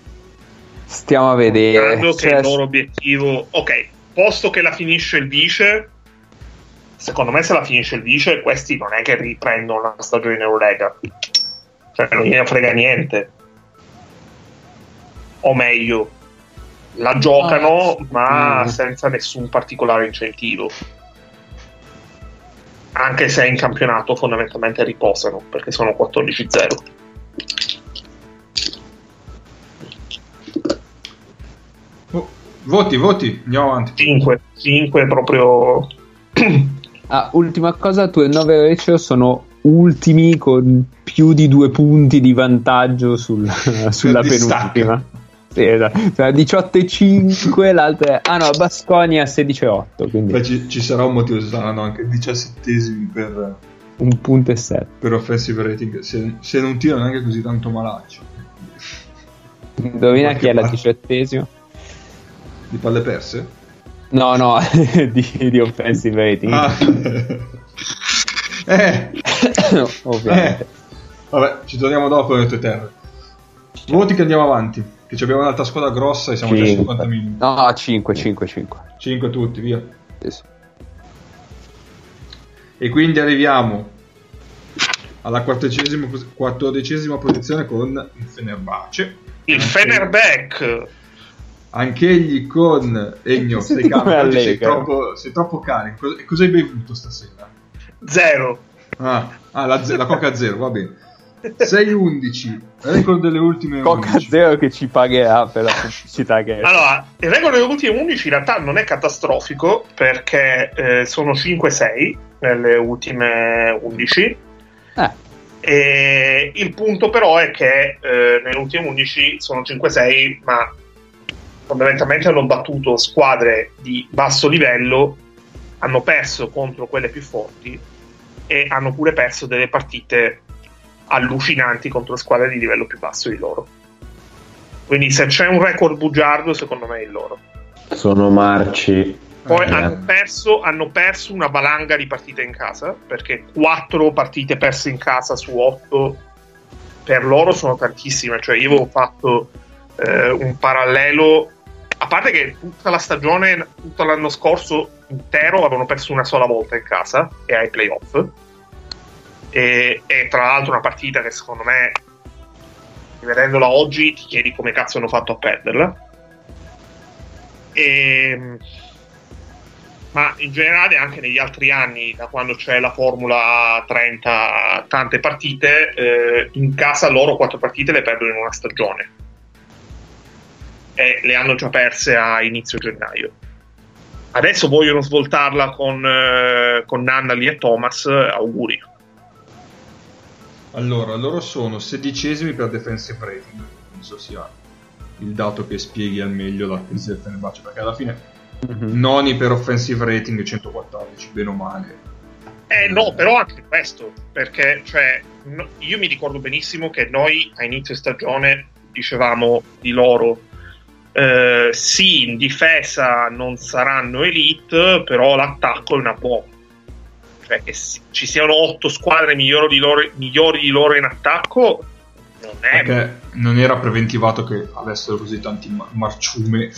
stiamo a vedere che il loro obiettivo, ok, posto che la finisce il vice, secondo me se la finisce il vice questi non è che riprendono la stagione in Eurolega, cioè non gliene frega niente, o meglio la giocano ma senza nessun particolare incentivo, anche se in campionato fondamentalmente riposano perché sono 14-0. Voti, andiamo avanti. 5 proprio. Ultima cosa, tu e 9 Recio sono ultimi con più di 2 punti di vantaggio sulla penultima. Sì, esatto. Cioè, 18,5 l'altra è... Ah no, Basconia 16,8. Quindi... Beh, ci sarà un motivo se saranno anche 17esimi per... un punto e 7 per offensive rating, se non tira neanche così tanto malaccio. Indovina chi è la 18esima di palle perse? No di offensive rating. Ovviamente. Vabbè, ci torniamo dopo le tue terre. Voti che andiamo avanti, che abbiamo un'altra squadra grossa e siamo 5. Già 50 minuti. No, 5 tutti, via. Sì. E quindi arriviamo alla 14ª posizione con il Fenerbahçe. Il Fenerbahçe! Anch'egli con Egno, sei troppo carico. Cosa hai bevuto stasera? Zero. La Coca Zero, va bene. 6-11, record delle ultime Coca 11. Zero che ci pagherà per la pubblicità che è. Allora, il record delle ultime 11 in realtà non è catastrofico, perché sono 5-6 nelle ultime 11. E il punto però è che nelle ultime 11 sono 5-6, ma fondamentalmente hanno battuto squadre di basso livello, hanno perso contro quelle più forti e hanno pure perso delle partite allucinanti contro squadre di livello più basso di loro. Quindi se c'è un record bugiardo, secondo me è il loro. Sono marci. Poi hanno perso una valanga di partite in casa, perché 4 partite perse in casa su 8 per loro sono tantissime. Cioè io avevo fatto un parallelo, a parte che tutta la stagione, tutto l'anno scorso intero avevano perso una sola volta in casa e ai playoff. E tra l'altro una partita che secondo me, vedendola oggi, ti chiedi come cazzo hanno fatto a perderla. Ma in generale anche negli altri anni, da quando c'è la formula 30, tante partite in casa loro 4 partite le perdono in una stagione e le hanno già perse a inizio gennaio. Adesso vogliono svoltarla con Nannali e Thomas, auguri. Allora, loro sono 16esimi per defensive rating, penso sia il dato che spieghi al meglio la crisi del Fenerbahçe, perché alla fine noni per offensive rating 114, bene o male. No, però anche questo, perché cioè, io mi ricordo benissimo che noi a inizio stagione dicevamo di loro sì, in difesa non saranno elite, però l'attacco è una bomba. Che ci siano 8 squadre migliori di loro in attacco non è, perché non era preventivato che avessero così tanti marciume,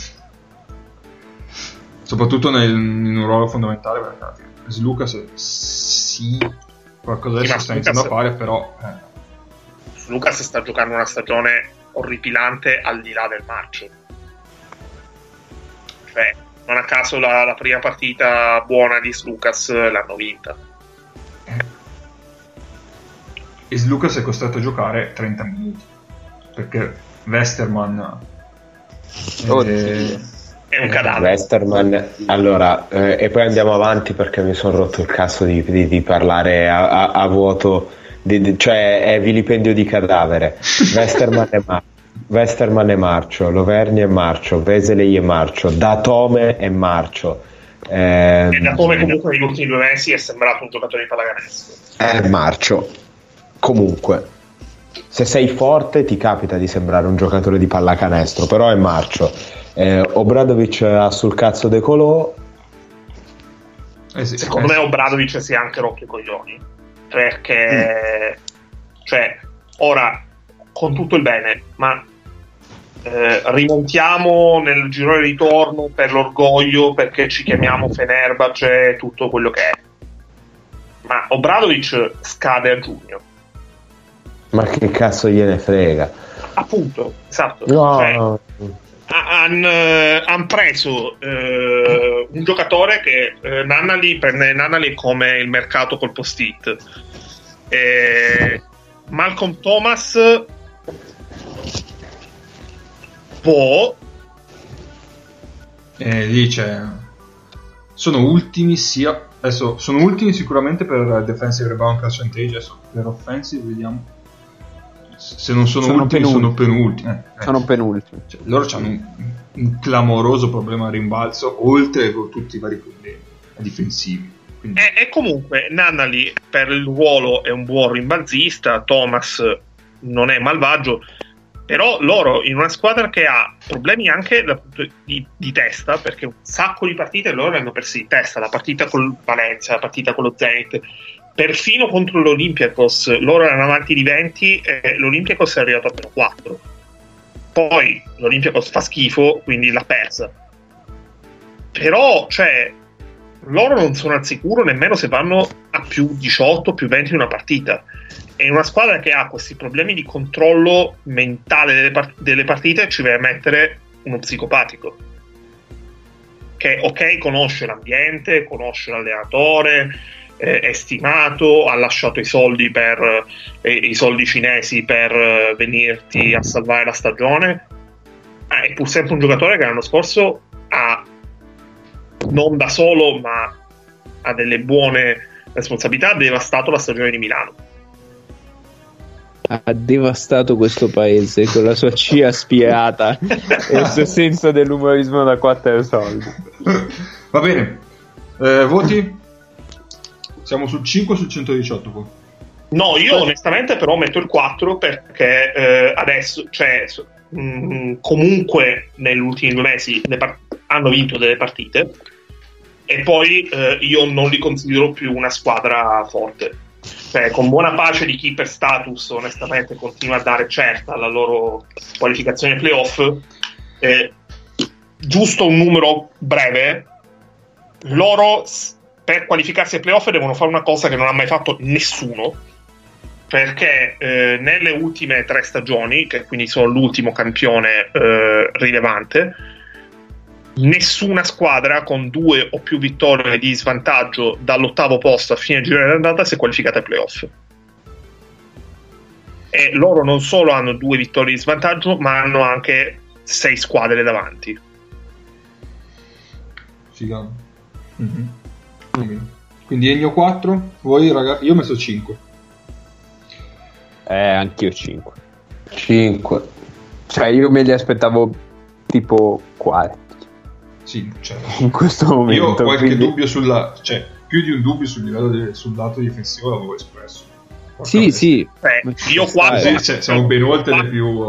soprattutto in un ruolo fondamentale, perché Lucas sì qualcosa adesso sta iniziando a fare, però Lucas sta giocando una stagione orripilante al di là del marcio. Cioè non a caso la prima partita buona di Slukas l'hanno vinta. E Slukas è costretto a giocare 30 minuti perché Westerman è un cadavere. Westerman, allora, e poi andiamo avanti perché mi sono rotto il cazzo di parlare a vuoto, cioè è vilipendio di cadavere. Westerman è matto. Westerman è marcio, Loverni è marcio, Veseley è marcio, Datome è marcio. E Datome comunque negli ultimi 2 mesi è sembrato un giocatore di pallacanestro. È marcio. Comunque, se sei forte ti capita di sembrare un giocatore di pallacanestro, però è marcio. Obradovic ha sul cazzo De Colò. Sì, secondo me Obradovic si è anche rotto i coglioni, perché cioè ora, con tutto il bene, ma rimontiamo nel girone ritorno per l'orgoglio, perché ci chiamiamo Fenerbahçe, tutto quello che è, ma Obradovic scade a giugno, ma che cazzo gliene frega, appunto, esatto. No, cioè, han preso un giocatore che Nannali prende Nannali come il mercato col post-it, Malcolm Thomas può lì c'è. Sono ultimi sicuramente per defensive rebound percentage. Adesso per offensive vediamo se non sono ultimi sono penultimi. Sono penultimi. Cioè, loro hanno un clamoroso problema a rimbalzo, oltre con tutti i vari problemi difensivi. Quindi... E comunque Nannali per il ruolo è un buon rimbalzista, Thomas non è malvagio, però loro in una squadra che ha problemi anche di testa, perché un sacco di partite loro hanno perso di testa, la partita con Valencia, la partita con lo Zenit, perfino contro l'Olympiakos loro erano avanti di 20 e l'Olympiakos è arrivato a 4, poi l'Olympiakos fa schifo, quindi l'ha persa. Però cioè loro non sono al sicuro nemmeno se vanno a più 18, più 20 in una partita. È una squadra che ha questi problemi di controllo mentale delle partite, ci deve mettere uno psicopatico che ok, conosce l'ambiente, conosce l'allenatore, è stimato, ha lasciato i soldi per i soldi cinesi per venirti a salvare la stagione, è pur sempre un giocatore che l'anno scorso ha, non da solo ma ha delle buone responsabilità, ha devastato la stagione di Milano, ha devastato questo paese con la sua C aspirata e il suo senso dell'umorismo da 4 soldi. Va bene, voti? Siamo su 5 o su 118 poi? No, io onestamente però metto il 4 perché adesso cioè, comunque negli ultimi 2 mesi hanno vinto delle partite e poi io non li considero più una squadra forte. Cioè, con buona pace di chi per status onestamente continua a dare certa alla loro qualificazione playoff, giusto un numero breve, loro per qualificarsi ai playoff devono fare una cosa che non ha mai fatto nessuno, perché nelle ultime 3 stagioni, che quindi sono l'ultimo campione rilevante, nessuna squadra con 2 o più vittorie di svantaggio dall'8° posto a fine girone d'andata si è qualificata ai playoff. E loro non solo hanno 2 vittorie di svantaggio, ma hanno anche 6 squadre davanti. Figa. Mm-hmm. Quindi Ennio 4, voi ragazzi, io ho messo 5. Anch'io 5. 5. Cioè io me li aspettavo tipo quarti. Sì, cioè, in questo momento io ho qualche dubbio sulla, cioè più di un dubbio sul livello sul lato difensivo l'avevo espresso. Sì, sì. Io 4 cioè, siamo ben oltre le più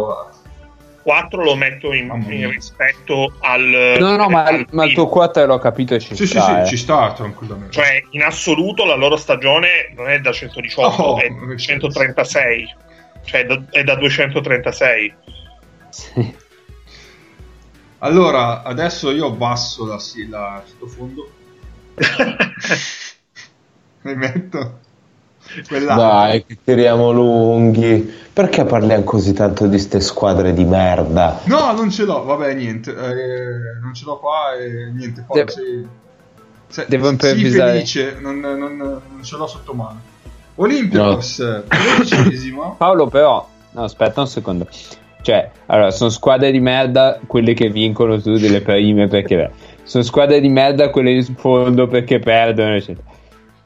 4 lo metto in rispetto al ma il tuo 4 l'ho capito, ci sì, sta. Sì, ci sta tranquillamente. Cioè, in assoluto la loro stagione non è da 118, è da 136. Cioè è da 236. Sì. Allora, adesso io abbasso la sottofondo e metto quella. Dai, che tiriamo lunghi. Perché parliamo così tanto di ste squadre di merda? No, non ce l'ho, vabbè, niente. Non ce l'ho qua e niente. Poi devo improvvisare. Felice, non ce l'ho sotto mano. Olympiakos, no. 13esimo. Paolo però, no, aspetta un secondo. Cioè, allora, sono squadre di merda quelle che vincono tutte delle prime, perché sono squadre di merda quelle in fondo perché perdono, eccetera.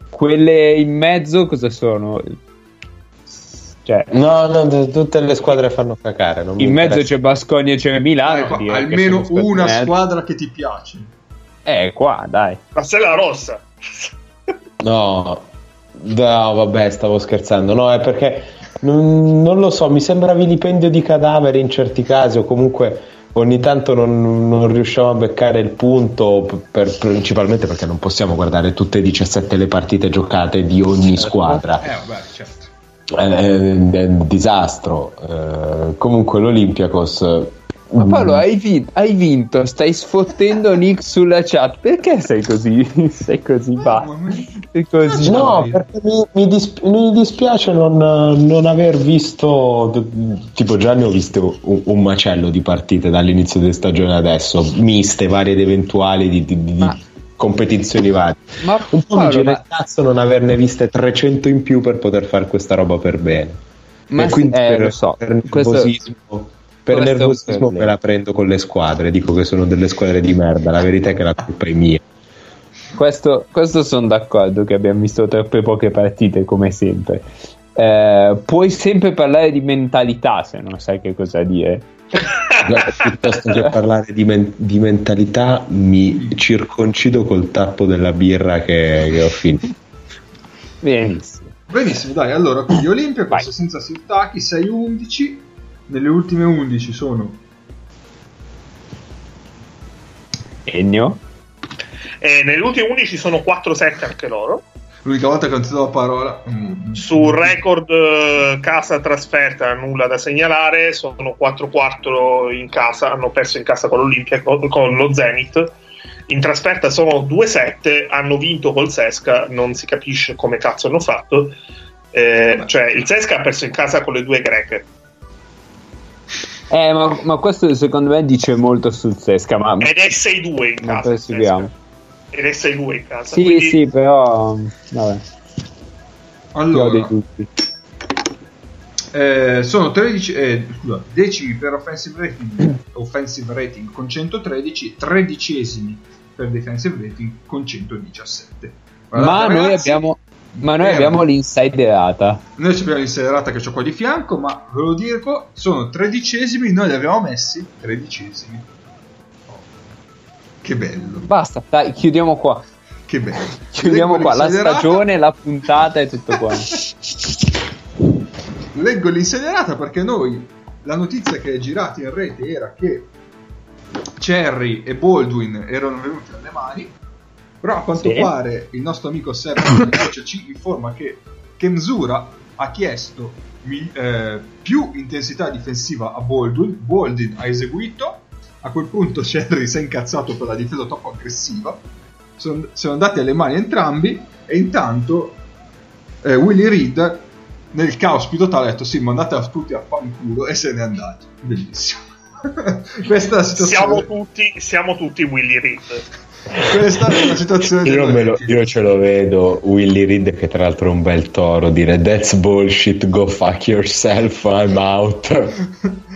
Quelle in mezzo cosa sono? Cioè, no, tutte le squadre fanno cacare. Non in mezzo c'è Basconia e c'è Milano. Almeno una squadra che ti piace. Qua, dai. La Stella Rossa. No, vabbè, stavo scherzando. No, è perché... non lo so, mi sembra vilipendio di cadaveri in certi casi, o comunque ogni tanto non riusciamo a beccare il punto, principalmente perché non possiamo guardare tutte e 17 le partite giocate di ogni squadra. Vabbè, certo. È un disastro. Comunque l'Olympiakos. Ma Paolo, hai vinto, stai sfottendo Nick sulla chat, perché sei così? Sei così basso? No, perché mi dispiace non aver visto, tipo già ne ho visto un macello di partite dall'inizio della stagione adesso, miste, varie ed eventuali di competizioni varie. Ma un po' mi gira il cazzo non averne viste 300 in più per poter fare questa roba per bene. Ma e quindi lo so, per nervosismo. Per nervosismo me la prendo con le squadre, dico che sono delle squadre di merda, la verità è che la colpa è mia. Questo sono d'accordo, che abbiamo visto troppe poche partite come sempre, Puoi sempre parlare di mentalità se non sai che cosa dire. Piuttosto che parlare di mentalità mi circoncido col tappo della birra che ho finito. Benissimo, dai, allora quindi Olimpia questa senza Sirtaki 6-11, nelle ultime 11 sono Ennio e nelle ultime 11 sono 4-7 anche loro, l'unica volta che ho sentito la parola. Sul record casa trasferta nulla da segnalare, sono 4-4 in casa, hanno perso in casa con l'Olimpia, con lo Zenit. In trasferta sono 2-7, hanno vinto col Sesca, non si capisce come cazzo hanno fatto, cioè il Sesca ha perso in casa con le due greche. Ma questo secondo me dice molto sul Sesca, ma ed è 6-2 in casa, perseguiamo. Ed è 6-2 in casa. Sì, quindi... sì, però vabbè. Allora tutti. Sono 13 decimi per offensive rating con 113, tredicesimi per defensive rating con 117. Guardate, ma ragazzi, noi abbiamo l'insiderata. Noi abbiamo l'insiderata che c'ho qua di fianco, ma ve lo dico, sono tredicesimi, noi li abbiamo messi tredicesimi. Oh, che bello. Basta, dai, chiudiamo qua. Che bello. Chiudiamo qua la stagione, la puntata e tutto qua. Leggo l'insiderata perché noi la notizia che è girata in rete era che Cherry e Baldwin erano venuti alle mani, però a quanto pare il nostro amico Sergio ci informa che Kemzura ha chiesto più intensità difensiva a Baldwin. Baldwin ha eseguito, a quel punto Cherry si è incazzato per la difesa troppo aggressiva, sono andati alle mani entrambi e intanto Willie Reed nel caos più totale ha detto sì, mandate tutti a fanculo e se n'è andato. Bellissimo. Questa è la situazione. Siamo tutti Willie Reed. Questa è la situazione. Io ce lo vedo Willie Reed, che tra l'altro è un bel toro, dire that's bullshit, go fuck yourself, I'm out.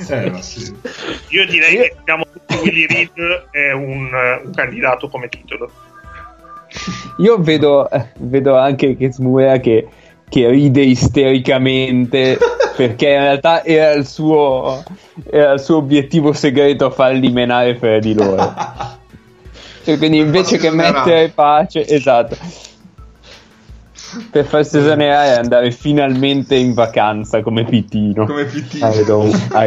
Ma sì. Io direi che siamo tutti Willie Reed è un candidato come titolo. Io vedo anche che Smura che ride istericamente perché in realtà era il suo obiettivo segreto farli menare fra di loro. Cioè, quindi invece che mettere pace, esatto, per farsi esonerare e andare finalmente in vacanza come Pitino. I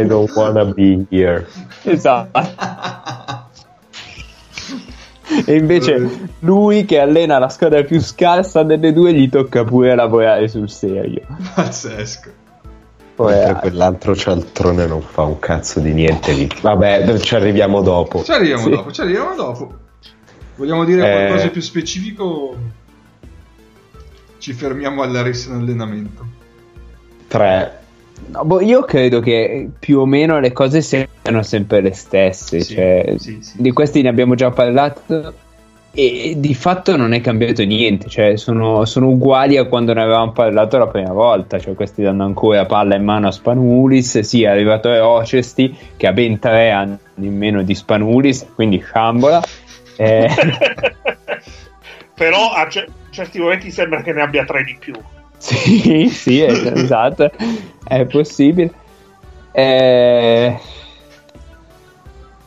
don't wanna be here. Esatto. E invece lui che allena la squadra più scarsa delle due gli tocca pure lavorare sul serio. Pazzesco. Mentre quell'altro cialtrone non fa un cazzo di niente lì. Vabbè, ci arriviamo dopo. Vogliamo dire qualcosa più specifico? Ci fermiamo alla resa in allenamento. 3. No, io credo che più o meno le cose siano sempre le stesse, sì. Di questi ne abbiamo già parlato e di fatto non è cambiato niente, cioè sono uguali a quando ne avevamo parlato la prima volta, cioè questi danno ancora palla in mano a Spanulis. Sì, è arrivato Rocesti che ha ben 3 anni in meno di Spanulis, quindi sciambola. Però a certi momenti sembra che ne abbia 3 di più. Sì, esatto, è possibile. Io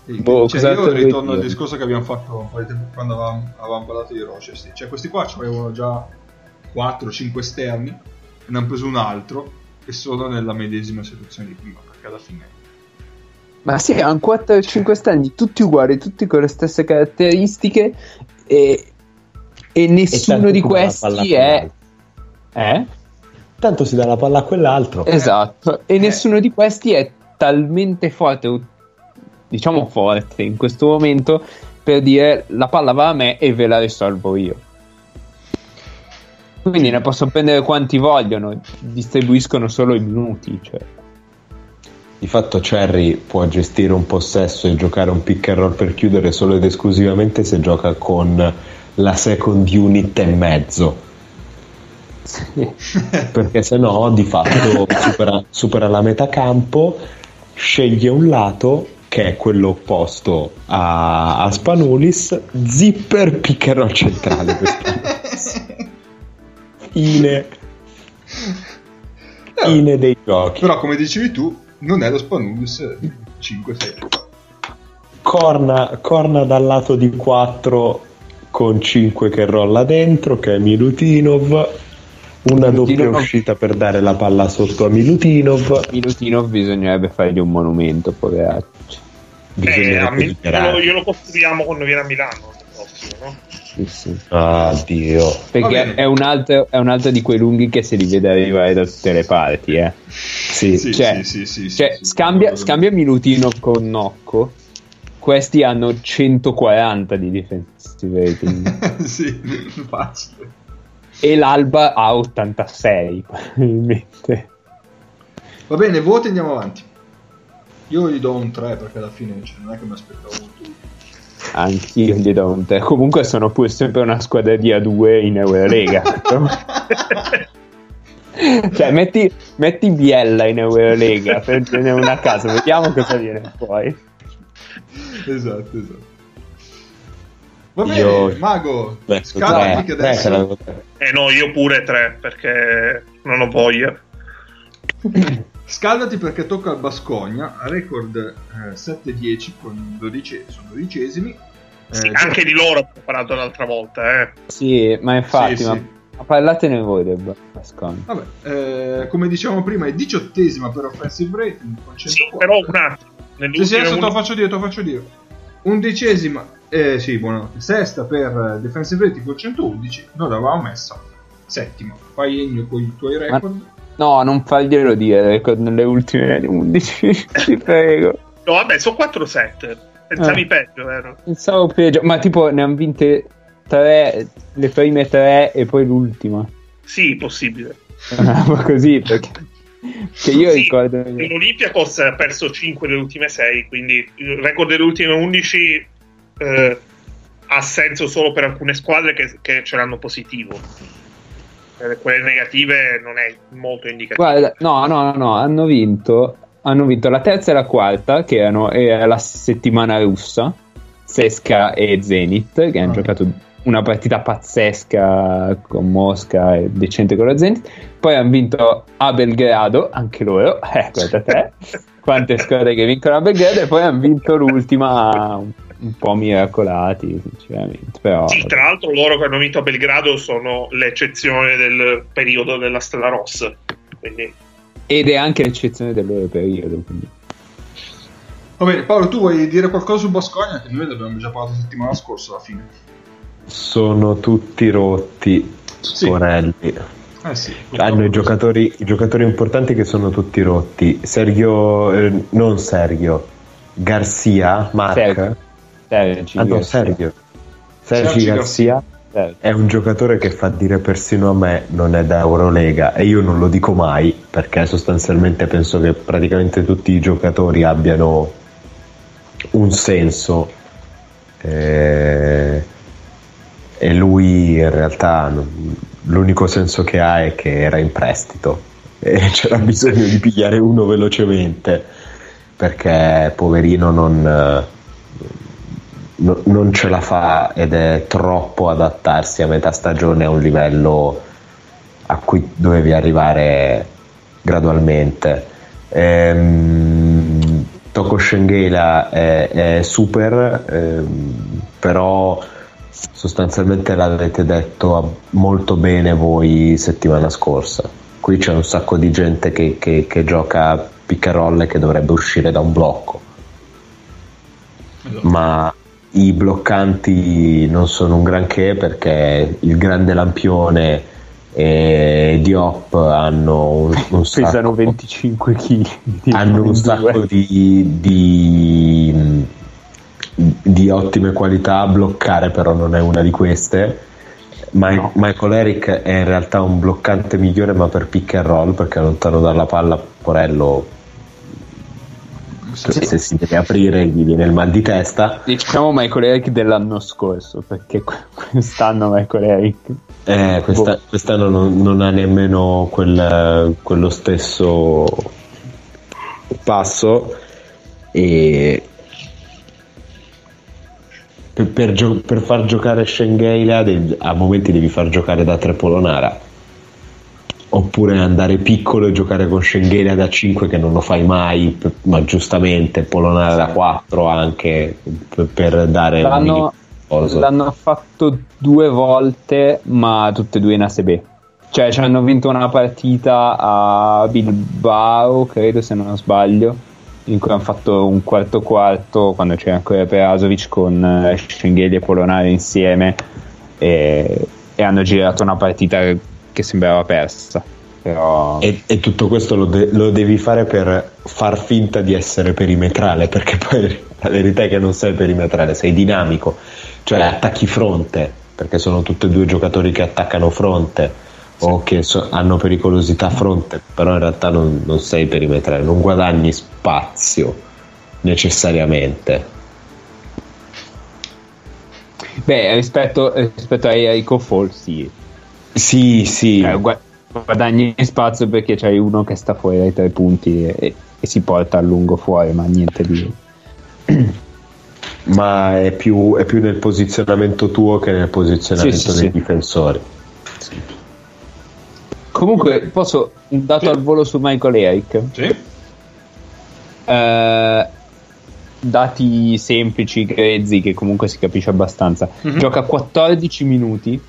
ritorno al discorso che abbiamo fatto quando avevamo parlato di Rochester. Cioè, questi qua avevano già 4-5 esterni e ne hanno preso un altro e sono nella medesima situazione di prima, perché alla fine. Ma sì, hanno 4-5 esterni tutti uguali, tutti con le stesse caratteristiche e nessuno di questi è. Tanto si dà la palla a quell'altro. Esatto. E nessuno di questi è talmente forte, diciamo forte in questo momento, per dire la palla va a me e ve la risolvo io. Quindi ne posso prendere quanti vogliono, distribuiscono solo i minuti, cioè. Di fatto Cherry può gestire un possesso e giocare un pick and roll per chiudere solo ed esclusivamente se gioca con la second unit e mezzo. Perché se no di fatto supera la metà campo, sceglie un lato che è quello opposto a Spanulis, zipper piccherò centrale. Ine fine dei giochi. Però come dicevi tu, non è lo Spanulis di 5-6. Corna dal lato di 4 con 5 che rolla dentro, che è Milutinov. Una doppia uscita per dare la palla sotto a Milutinov. Milutinov bisognerebbe fargli un monumento, poveraccio. Glielo costruiamo quando viene a Milano, proprio, no? Sì, sì. Ah, Dio. Perché è un altro di quei lunghi che se li vede arrivare da tutte le parti, eh. Sì, sì, cioè, sì, sì, sì, cioè, sì, scambia Milutinov con Nocco. Questi hanno 140 di defensive rating. Sì, facile. E l'Alba ha 86, probabilmente. Va bene, voti, andiamo avanti. Io gli do un 3 perché alla fine, cioè, non è che mi aspettavo tutto. Anch'io gli do un 3. Comunque sono pure sempre una squadra di A2 in Eurolega. Cioè, metti Biella in Eurolega per tenere una casa, vediamo cosa viene poi. Esatto. Va bene, io... Mago, scalati che adesso... no, io pure 3 perché non ho voglia. Scaldati perché tocca al Basconia, record 7-10 con 12 dodicesimi. Sì, anche di loro ho parlato l'altra volta, eh. Sì, ma infatti, sì, sì. Ma parlatene voi del Basconia. Vabbè, come dicevamo prima, è 18esima per offensive rating con 104. Sì, però un attimo. Sì, adesso te lo faccio dire. 11esima, sì, buonanotte. Sesta per defensive rating con 111. Noi l'avevamo messa settima. Fai Egno con i tuoi record. Ma... no, non farglielo dire con le ultime 11, ti prego. No, vabbè, sono 4-7. Pensavi peggio, vero? Pensavo peggio, ma tipo ne hanno vinte 3, le prime 3 e poi l'ultima. Sì, possibile. Ma così, perché che io sì, ricordo... L'Olympiakos ha perso 5 delle ultime 6, quindi il record delle ultime 11 ha senso solo per alcune squadre che ce l'hanno positivo. Quelle negative non è molto indicativo. Guarda, no, hanno vinto la terza e la quarta, che era la settimana russa, Sesca e Zenit, che hanno giocato una partita pazzesca con Mosca e decente con la Zenit. Poi hanno vinto a Belgrado, anche loro, guarda te, quante squadre che vincono a Belgrado, e poi hanno vinto l'ultima... un po' miracolati, sinceramente. Però... sì, tra l'altro loro che hanno vinto a Belgrado sono l'eccezione del periodo della Stella Rossa, quindi... ed è anche l'eccezione del loro periodo, quindi. Va bene, Paolo, tu vuoi dire qualcosa su Basconia? Che noi abbiamo già parlato settimana scorsa, alla fine sono tutti rotti, sì. Sporelli, sì, hanno i giocatori importanti che sono tutti rotti. Garcia, Mark Sergi Garcia è un giocatore che fa dire persino a me non è da Eurolega, e io non lo dico mai perché sostanzialmente penso che praticamente tutti i giocatori abbiano un senso, e lui in realtà l'unico senso che ha è che era in prestito e c'era bisogno di pigliare uno velocemente perché poverino non ce la fa ed è troppo adattarsi a metà stagione a un livello a cui dovevi arrivare gradualmente. Toco Schenghelia è super, però sostanzialmente l'avete detto molto bene voi settimana scorsa. Qui c'è un sacco di gente che gioca piccarolle che dovrebbe uscire da un blocco, ma i bloccanti non sono un granché perché il grande Lampione e Diop hanno un sacco, pesano 25 kg, hanno un sacco di ottime qualità, bloccare però non è una di queste. No. Michael Eric è in realtà un bloccante migliore, ma per pick and roll, perché lontano dalla palla Porello, sì, se si deve aprire gli viene il mal di testa. Diciamo Michael Eric dell'anno scorso, perché quest'anno Michael Eric quest'anno non ha nemmeno quello stesso passo, e per far giocare Schenghelia a momenti devi far giocare da tre Polonara oppure andare piccolo e giocare con Schenghelia da 5, che non lo fai mai, ma giustamente Polonara da 4 anche per dare l'hanno fatto 2 volte, ma tutte e 2 in ASB, cioè ci hanno vinto una partita a Bilbao, credo, se non sbaglio, in cui hanno fatto un quarto quando c'era ancora Perasovic, con Schenghelia e Polonara insieme, e hanno girato una partita che sembrava persa, però... e tutto questo lo devi fare per far finta di essere perimetrale, perché poi la verità è che non sei perimetrale, sei dinamico, cioè attacchi fronte, perché sono tutti e 2 giocatori che attaccano fronte o che hanno pericolosità fronte, però in realtà non sei perimetrale, non guadagni spazio necessariamente. Beh, rispetto ai Cofol, sì. Guadagni spazio perché c'hai uno che sta fuori dai 3 punti e si porta a lungo fuori, ma niente di... Ma è più nel posizionamento tuo che nel posizionamento dei difensori. Sì. Comunque posso un dato al volo su Michael Eric? Sì. Dati semplici, grezzi, che comunque si capisce abbastanza. Mm-hmm. Gioca 14 minuti,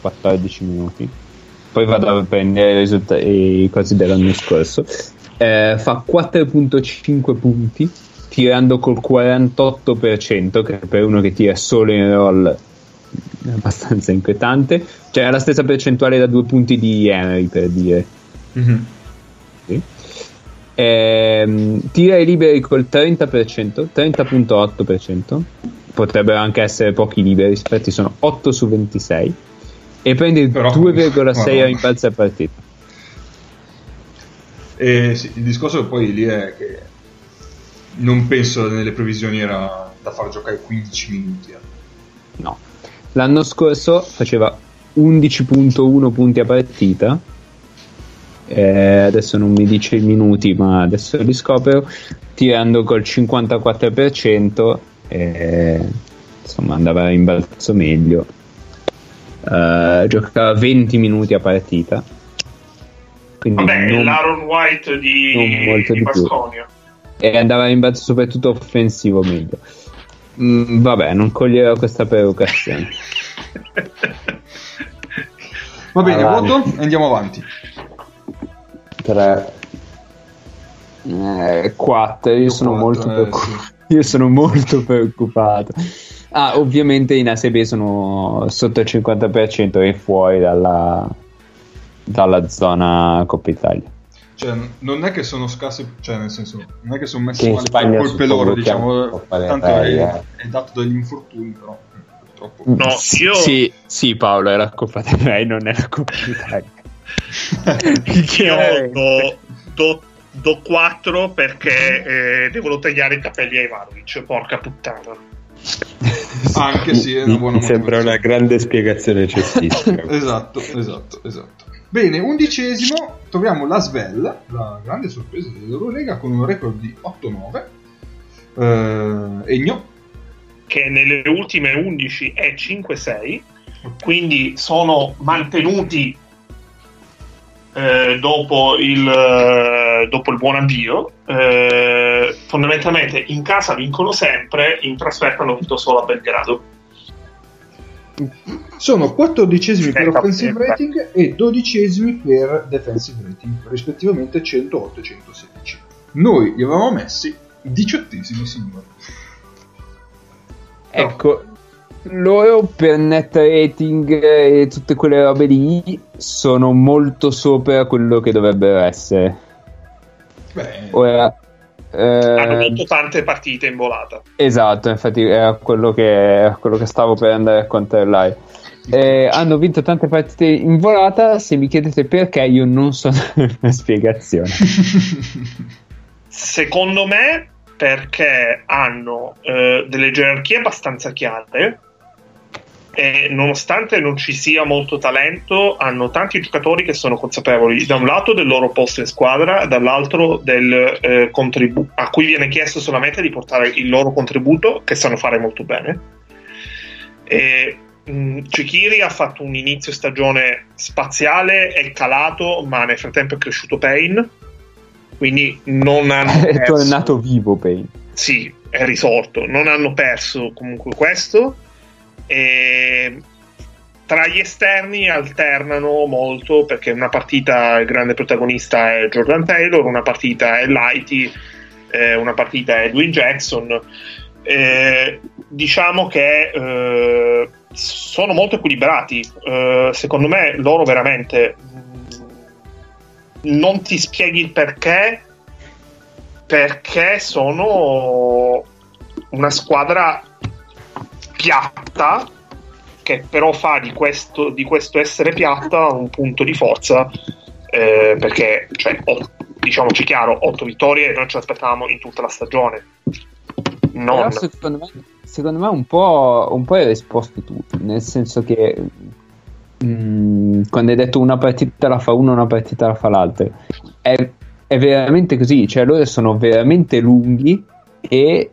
poi vado a prendere i cosi dell'anno scorso. Fa 4.5 punti tirando col 48%, che per uno che tira solo in roll è abbastanza inquietante. Cioè ha la stessa percentuale da 2 punti di Henry, per dire. Mm-hmm. Sì. Tira i liberi col 30%, 30.8%, potrebbero anche essere pochi liberi, aspetti sono 8 su 26, e prende il 2,6 rimbalzi a partita. Sì, il discorso poi lì è che non penso nelle previsioni era da far giocare 15 minuti. No, l'anno scorso faceva 11.1 punti a partita, adesso non mi dice i minuti, ma adesso li scopro, tirando col 54%, insomma andava a rimbalzo meglio. Giocava 20 minuti a partita, quindi l'Aaron White di Basconia, e andava a rimbalzo soprattutto offensivo meglio. Vabbè, non coglierò questa provocazione. Va bene, voto e andiamo avanti. 3 4, io sono molto preoccupato. Ah, ovviamente in ASB sono sotto il 50% e fuori dalla zona Coppa Italia. Cioè, non è che sono scarsi, cioè nel senso, non è che sono messi male colpe loro, diciamo, tanto è dato dagli infortuni, però purtroppo. No, io... Sì, Paolo, è la Coppa Italia, non è la Coppa Italia. Io do 4 perché devono tagliare i capelli a Ivanovic, porca puttana. Anche sì, è una buona, mi sembra una grande spiegazione cestistica. Esatto. Bene, 11esimo, troviamo la Svel, la grande sorpresa dell'Eurolega, con un record di 8-9. Egno, che nelle ultime 11 è 5-6, quindi sono mantenuti dopo il buon avvio. Fondamentalmente in casa vincono sempre, in trasferta hanno vinto solo a Belgrado. Sono 14esimi per offensive rating e 12esimi per defensive rating, rispettivamente 108 e 116. Noi li avevamo messi 18esimi, signori. Ecco, loro per net rating e tutte quelle robe lì sono molto sopra quello che dovrebbero essere. Beh, ora hanno vinto tante partite in volata. Esatto, infatti era quello che stavo per andare a controllare. Hanno vinto tante partite in volata. Se mi chiedete perché, io non so dare una spiegazione. Secondo me perché hanno delle gerarchie abbastanza chiare, e nonostante non ci sia molto talento, hanno tanti giocatori che sono consapevoli da un lato del loro posto in squadra, dall'altro del contributo a cui viene chiesto solamente di portare il loro contributo, che sanno fare molto bene, e Çekiri ha fatto un inizio stagione spaziale, è calato, ma nel frattempo è cresciuto Payne, quindi non hanno perso. È tornato vivo Payne. Sì, è risorto, non hanno perso comunque questo. E tra gli esterni alternano molto, perché una partita il grande protagonista è Jordan Taylor, una partita è Lighty, una partita è Dwayne Jackson. Diciamo che sono molto equilibrati, secondo me loro veramente non ti spieghi il perché sono una squadra piatta che però fa di questo essere piatta un punto di forza, perché cioè, diciamoci chiaro, 8 vittorie noi ci aspettavamo in tutta la stagione. Però secondo me un po' hai risposto tu, nel senso che quando hai detto una partita la fa uno, una partita la fa l'altra, è veramente così, cioè loro sono veramente lunghi e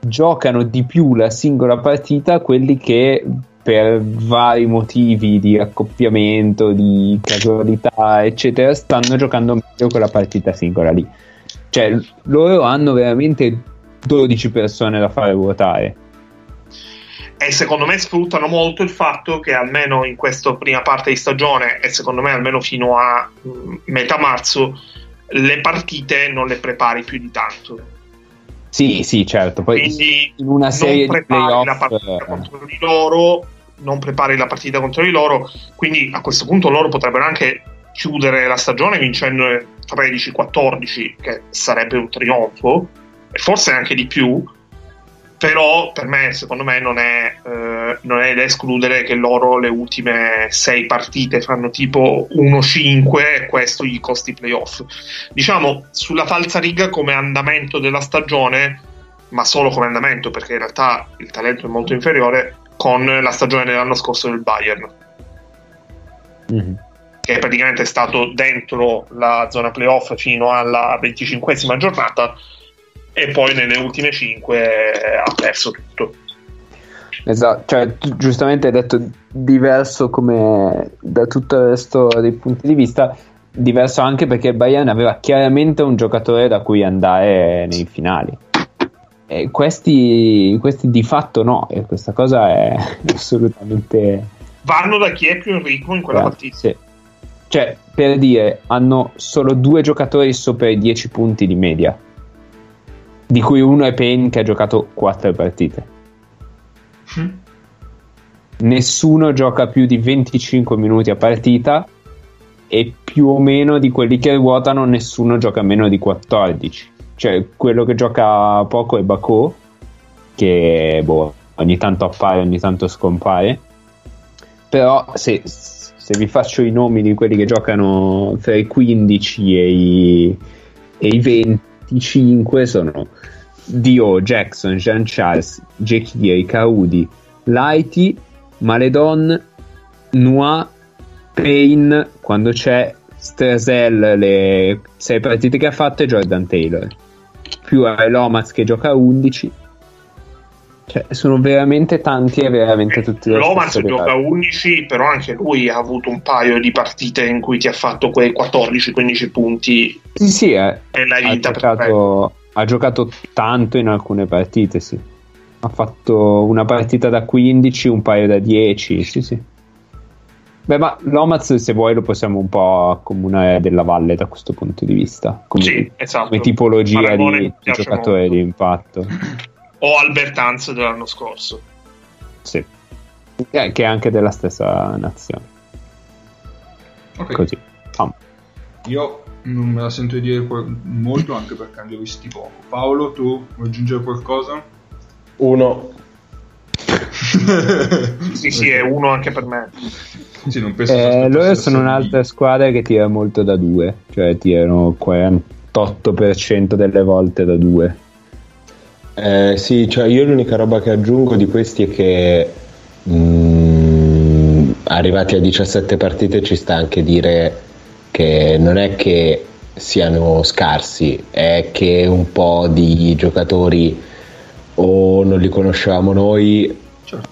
giocano di più la singola partita quelli che per vari motivi di accoppiamento, di casualità eccetera stanno giocando meglio quella partita singola lì. Cioè loro hanno veramente 12 persone da fare ruotare, e secondo me sfruttano molto il fatto che almeno in questa prima parte di stagione, e secondo me almeno fino a metà marzo, le partite non le prepari più di tanto. Sì certo, poi quindi in una serie non prepari di playoff la partita contro di loro, non prepari la partita contro di loro, quindi a questo punto loro potrebbero anche chiudere la stagione vincendo 13-14, che sarebbe un trionfo, forse anche di più, però per me, secondo me non è da escludere che loro le ultime 6 partite fanno tipo 1-5 e questo gli costi playoff. Diciamo sulla falsariga come andamento della stagione, ma solo come andamento, perché in realtà il talento è molto inferiore, con la stagione dell'anno scorso del Bayern, che è praticamente stato dentro la zona playoff fino alla 25esima giornata e poi nelle ultime 5 ha perso tutto. Esatto, cioè giustamente hai detto diverso come da tutto il resto dei punti di vista, diverso anche perché il Bayern aveva chiaramente un giocatore da cui andare nei finali e questi di fatto no, e questa cosa è assolutamente, vanno da chi è più ricco in quella partita. Sì. Cioè per dire, hanno solo 2 giocatori sopra i 10 punti di media, di cui uno è Payne che ha giocato 4 partite. Nessuno gioca più di 25 minuti a partita e più o meno di quelli che ruotano nessuno gioca meno di 14. Cioè quello che gioca poco è Bakò, che ogni tanto appare, ogni tanto scompare, però se vi faccio i nomi di quelli che giocano tra i 15 e i 20, 5 sono Dio, Jackson, Jean Charles, Jekiri, Caudi, Lighty, Maledon, Noir, Payne quando c'è, Stresel, le 6 partite che ha fatto, e Jordan Taylor, più Lomaz che gioca 11. Cioè, sono veramente tanti e veramente tutti. Lomaz gioca 11, però anche lui ha avuto un paio di partite in cui ti ha fatto quei 14-15 punti. Sì, e la vita ha giocato tanto in alcune partite, sì. Ha fatto una partita da 15, un paio da 10, sì. Beh, ma Lomaz, se vuoi, lo possiamo un po' accomunare della Valle da questo punto di vista. Come, sì, esatto, come tipologia di giocatore molto di impatto. O Albertanz dell'anno scorso, sì, che è anche della stessa nazione. Okay. Così. Io non me la sento di dire molto, anche perché ne ho visti poco. Paolo, tu vuoi aggiungere qualcosa? Uno. sì, è uno anche per me. Sì, non penso loro sono un'altra squadra che tira molto da 2, cioè tirano 48% delle volte da 2. Sì, cioè io l'unica roba che aggiungo di questi è che arrivati a 17 partite ci sta anche dire che non è che siano scarsi, è che un po' di giocatori o non li conoscevamo noi, certo,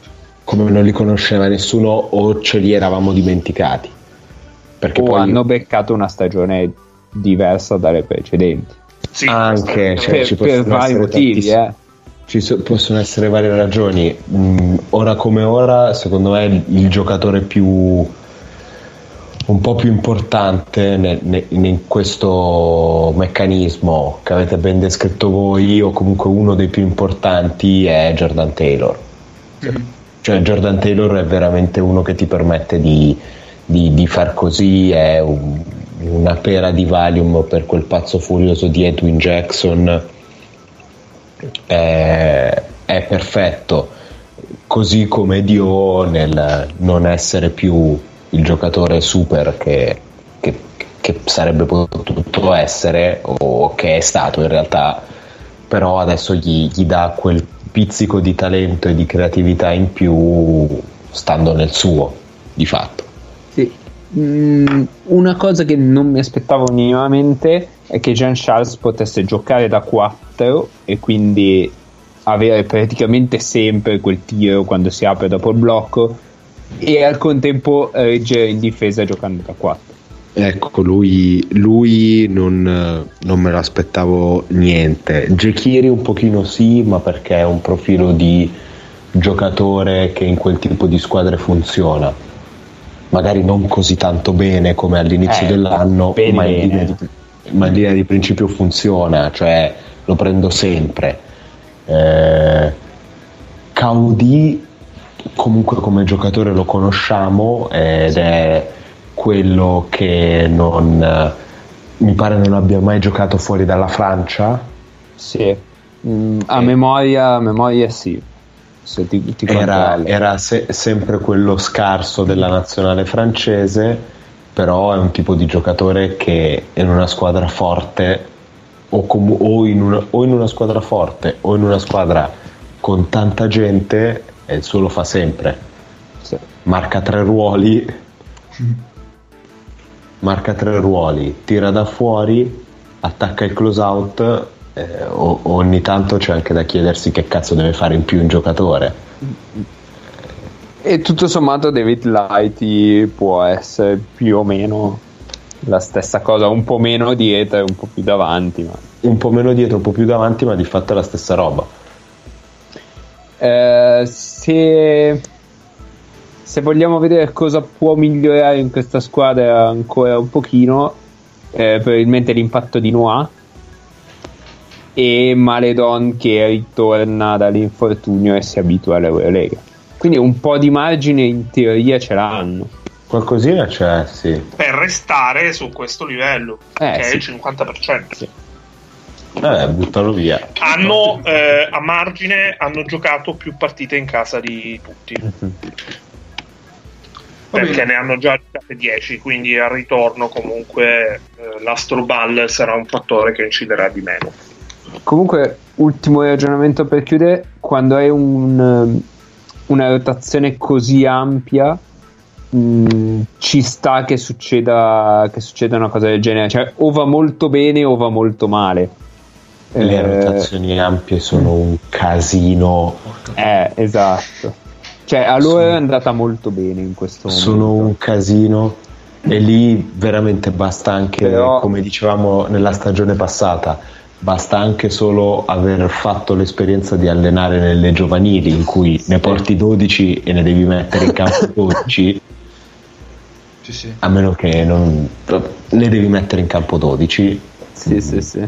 come non li conosceva nessuno o ce li eravamo dimenticati, perché poi hanno beccato una stagione diversa dalle precedenti, sì, anche cioè, ci per vari motivi possono essere varie ragioni. Ora come ora secondo me il giocatore più un po' più importante in questo meccanismo che avete ben descritto voi, o comunque uno dei più importanti, è Jordan Taylor. Mm-hmm. Cioè Jordan Taylor è veramente uno che ti permette di far così, è una pera di Valium per quel pazzo furioso di Edwin Jackson, è perfetto, così come Dio nel non essere più il giocatore super che sarebbe potuto essere o che è stato in realtà, però adesso gli dà quel pizzico di talento e di creatività in più stando nel suo, di fatto. Sì. Una cosa che non mi aspettavo minimamente è che Jean Charles potesse giocare da 4 e quindi avere praticamente sempre quel tiro quando si apre dopo il blocco, e al contempo reggere in difesa giocando da 4. Ecco, lui non me l'aspettavo niente. Gechiri un pochino sì, ma perché è un profilo di giocatore che in quel tipo di squadre funziona, magari non così tanto bene come all'inizio dell'anno, ma in linea di principio funziona, cioè lo prendo sempre. Caudì comunque come giocatore lo conosciamo ed è quello che non mi pare non abbia mai giocato fuori dalla Francia. Sì, a memoria sì. Se ti era sempre quello scarso della nazionale francese, però è un tipo di giocatore che in una squadra forte o in una squadra forte o in una squadra con tanta gente, e il suo lo fa sempre. Sì. Marca tre ruoli, tira da fuori, attacca il close out. Ogni tanto c'è anche da chiedersi che cazzo deve fare in più un giocatore, e tutto sommato David Lighty può essere più o meno la stessa cosa, un po' meno dietro e un po' più davanti, ma di fatto è la stessa roba. Se vogliamo vedere cosa può migliorare in questa squadra ancora un pochino, probabilmente l'impatto di Noah e Maledon, che ritorna dall'infortunio e si abitua all'Eurolega, quindi un po' di margine in teoria ce l'hanno, qualcosina c'è, sì, per restare su questo livello che è il 50%. Sì. Buttalo via. Hanno a margine hanno giocato più partite in casa di tutti. Mm-hmm. Perché ne hanno già giocate 10, quindi al ritorno comunque l'Astroball sarà un fattore che inciderà di meno. Comunque, ultimo ragionamento per chiudere: quando hai una rotazione così ampia, ci sta che succeda una cosa del genere, cioè o va molto bene o va molto male. Le rotazioni ampie sono un casino. Esatto, cioè allora è andata molto bene in questo momento. Sono un casino, e lì veramente basta anche, però, come dicevamo nella stagione passata, basta anche solo aver fatto l'esperienza di allenare nelle giovanili, in cui ne porti 12 e ne devi mettere in campo 12. Sì, sì. A meno che non ne devi mettere in campo 12. Sì, sì, sì.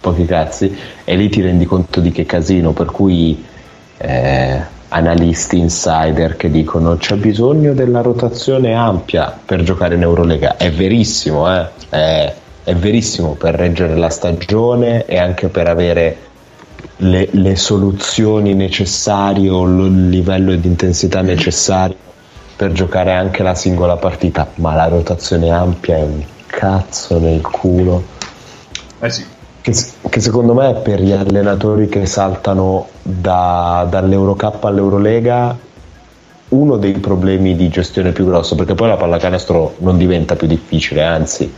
Pochi cazzi, e lì ti rendi conto di che casino, per cui analisti insider che dicono c'è bisogno della rotazione ampia per giocare in Eurolega, è verissimo, è verissimo, per reggere la stagione e anche per avere le soluzioni necessarie o il livello di intensità necessario per giocare anche la singola partita, ma la rotazione ampia è un cazzo nel culo. Sì. Che secondo me è per gli allenatori che saltano dall'Eurocup all'Eurolega uno dei problemi di gestione più grosso, perché poi la pallacanestro non diventa più difficile, anzi.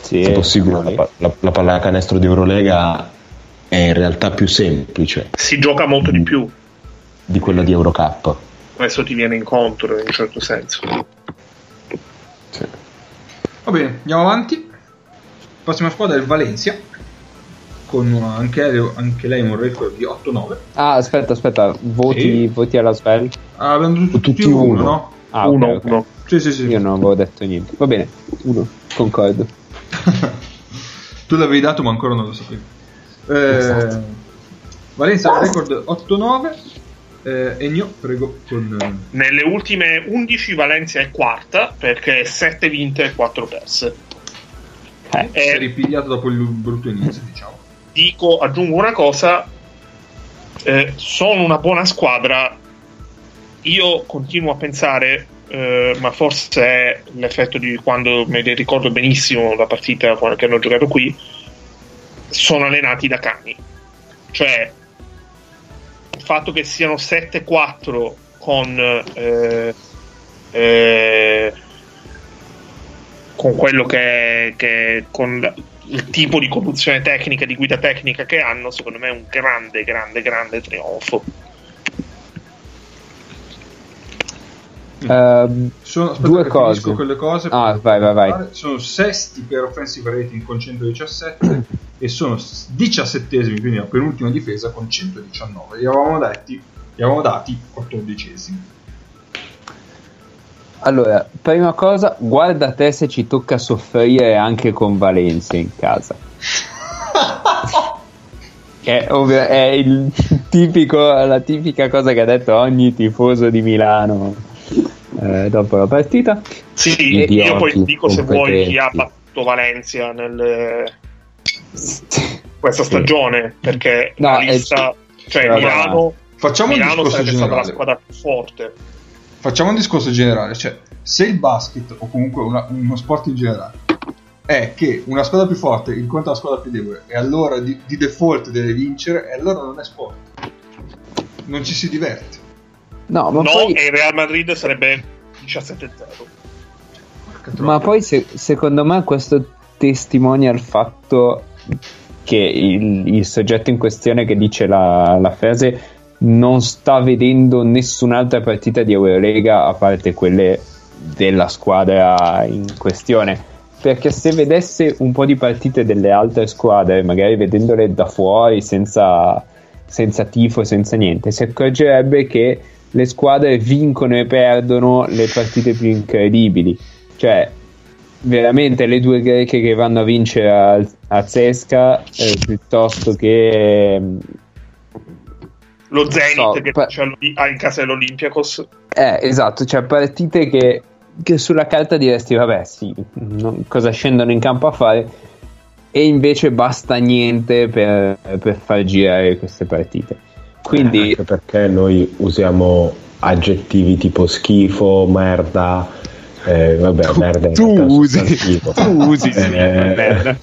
Sì, se possibile, la pallacanestro di Eurolega è in realtà più semplice, si gioca molto di più di quella di Eurocup. adesso ti viene incontro in un certo senso. Sì. Va bene, andiamo avanti. La prossima squadra è il Valencia, con anche lei un record di 8-9. Ah, aspetta, voti alla sveglia. Ah, abbiamo tutti uno, no? Ah, 1-1. Okay, okay. Sì. Io non avevo detto niente. Va bene, 1, concordo. Tu l'avevi dato, ma ancora non lo sapevo. Esatto. Valencia ha record 8-9. Ennio, prego. Nelle ultime 11 Valencia è quarta, perché 7 vinte e 4 perse. Si è ripigliato dopo il brutto inizio, diciamo. Aggiungo una cosa, sono una buona squadra. Io continuo a pensare, ma forse è l'effetto di quando me ne ricordo benissimo la partita che hanno giocato qui, sono allenati da Kane. Cioè, il fatto che siano 7-4 con quello che con il tipo di conduzione tecnica, di guida tecnica che hanno, secondo me è un grande trionfo. Sono due cose. Quelle cose vai. Sono sesti per offensive rating con 117 e sono 17esimi, quindi la penultima difesa, con 119. Gli avevamo dati 14esimi. Allora, prima cosa, guarda te se ci tocca soffrire anche con Valencia in casa. è la tipica cosa che ha detto ogni tifoso di Milano dopo la partita. Sì, idioti, io poi ti dico, se vuoi, chi ha battuto Valencia questa stagione, perché Milano sarebbe stata la squadra più forte. Facciamo un discorso generale, cioè se il basket, o comunque uno sport in generale, è che una squadra più forte incontra la squadra più debole e allora di default deve vincere, e allora non è sport, non ci si diverte. No, ma poi... e Real Madrid sarebbe 17-0. Ma poi secondo me questo testimonia il fatto che il soggetto in questione che dice la frase non sta vedendo nessun'altra partita di Eurolega a parte quelle della squadra in questione, perché se vedesse un po' di partite delle altre squadre, magari vedendole da fuori senza tifo, senza niente, si accorgerebbe che le squadre vincono e perdono le partite più incredibili. Cioè veramente le due greche che vanno a vincere a Zesca, piuttosto che lo Zenit in casa dell'Olympiakos. Esatto, cioè partite che sulla carta diresti vabbè sì, cosa scendono in campo a fare, e invece basta niente per far girare queste partite. Quindi anche perché noi usiamo aggettivi tipo schifo, merda, vabbè merda tu usi merda.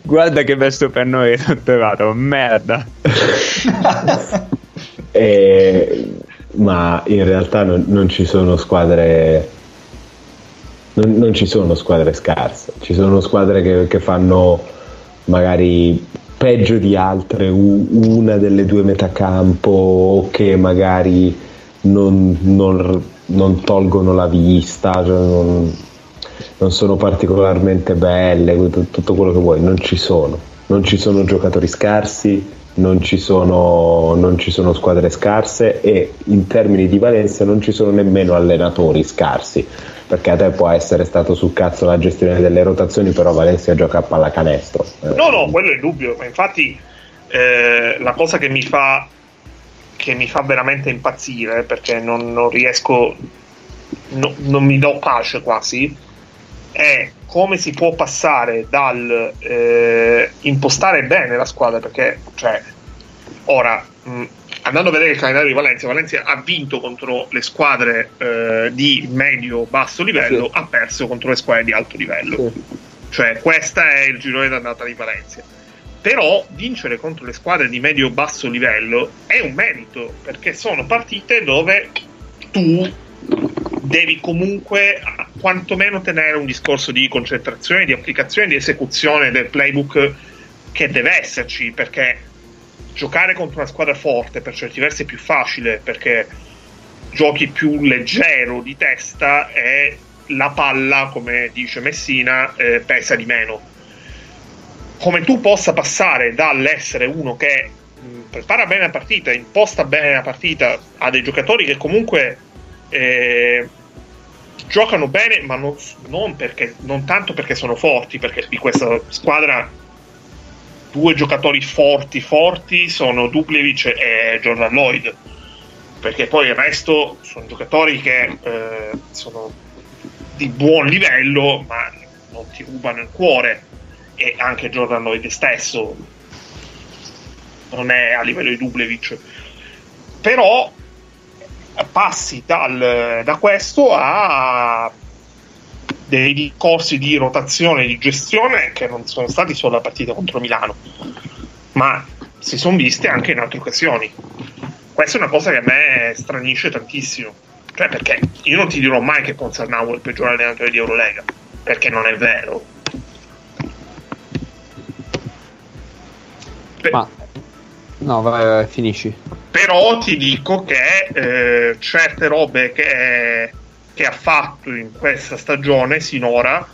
Guarda che bello per noi dottorato, merda. Ma in realtà non ci sono squadre, non ci sono squadre scarse, ci sono squadre che fanno magari peggio di altre una delle due metacampo, o che magari non tolgono la vista, cioè non sono particolarmente belle, tutto quello che vuoi. Non ci sono giocatori scarsi, non ci sono squadre scarse, e in termini di Valencia non ci sono nemmeno allenatori scarsi, perché a te può essere stato sul cazzo la gestione delle rotazioni, però Valencia gioca a pallacanestro. No, quello è il dubbio, ma infatti la cosa che mi fa veramente impazzire, perché non riesco, non mi do pace quasi, è come si può passare dal impostare bene la squadra, perché cioè ora andando a vedere il calendario di Valencia ha vinto contro le squadre di medio-basso livello, sì. Ha perso contro le squadre di alto livello, sì. Cioè questa è il girone d'andata di Valencia, però vincere contro le squadre di medio-basso livello è un merito, perché sono partite dove tu devi comunque quantomeno tenere un discorso di concentrazione, di applicazione, di esecuzione del playbook che deve esserci, perché giocare contro una squadra forte per certi versi è più facile, perché giochi più leggero di testa e la palla, come dice Messina, pesa di meno. Come tu possa passare dall'essere uno che prepara bene la partita, imposta bene la partita, a dei giocatori che comunque giocano bene, ma non tanto perché sono forti, perché di questa squadra due giocatori forti sono Dubljevic e Jordan Lloyd, perché poi il resto sono giocatori che sono di buon livello ma non ti rubano il cuore, e anche Jordan Lloyd stesso non è a livello di Dubljevic. Però passi da questo a dei discorsi di rotazione, di gestione, che non sono stati solo la partita contro Milano, ma si sono viste anche in altre occasioni. Questa è una cosa che a me stranisce tantissimo, cioè, perché io non ti dirò mai che Ponzarnau è il peggiore allenatore di Eurolega, perché non è vero. Finisci. Però ti dico che certe robe che ha fatto in questa stagione sinora,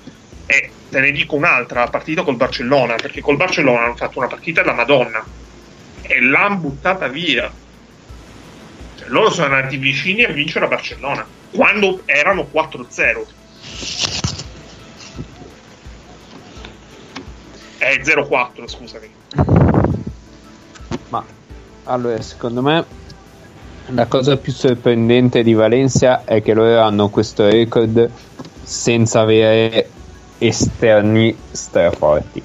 e te ne dico un'altra, la partita col Barcellona, perché col Barcellona hanno fatto una partita alla Madonna e l'hanno buttata via. Cioè, loro sono andati vicini a vincere a Barcellona quando erano 4-0 0-4, scusami. Ma allora, secondo me la cosa più sorprendente di Valencia è che loro hanno questo record senza avere esterni straforti.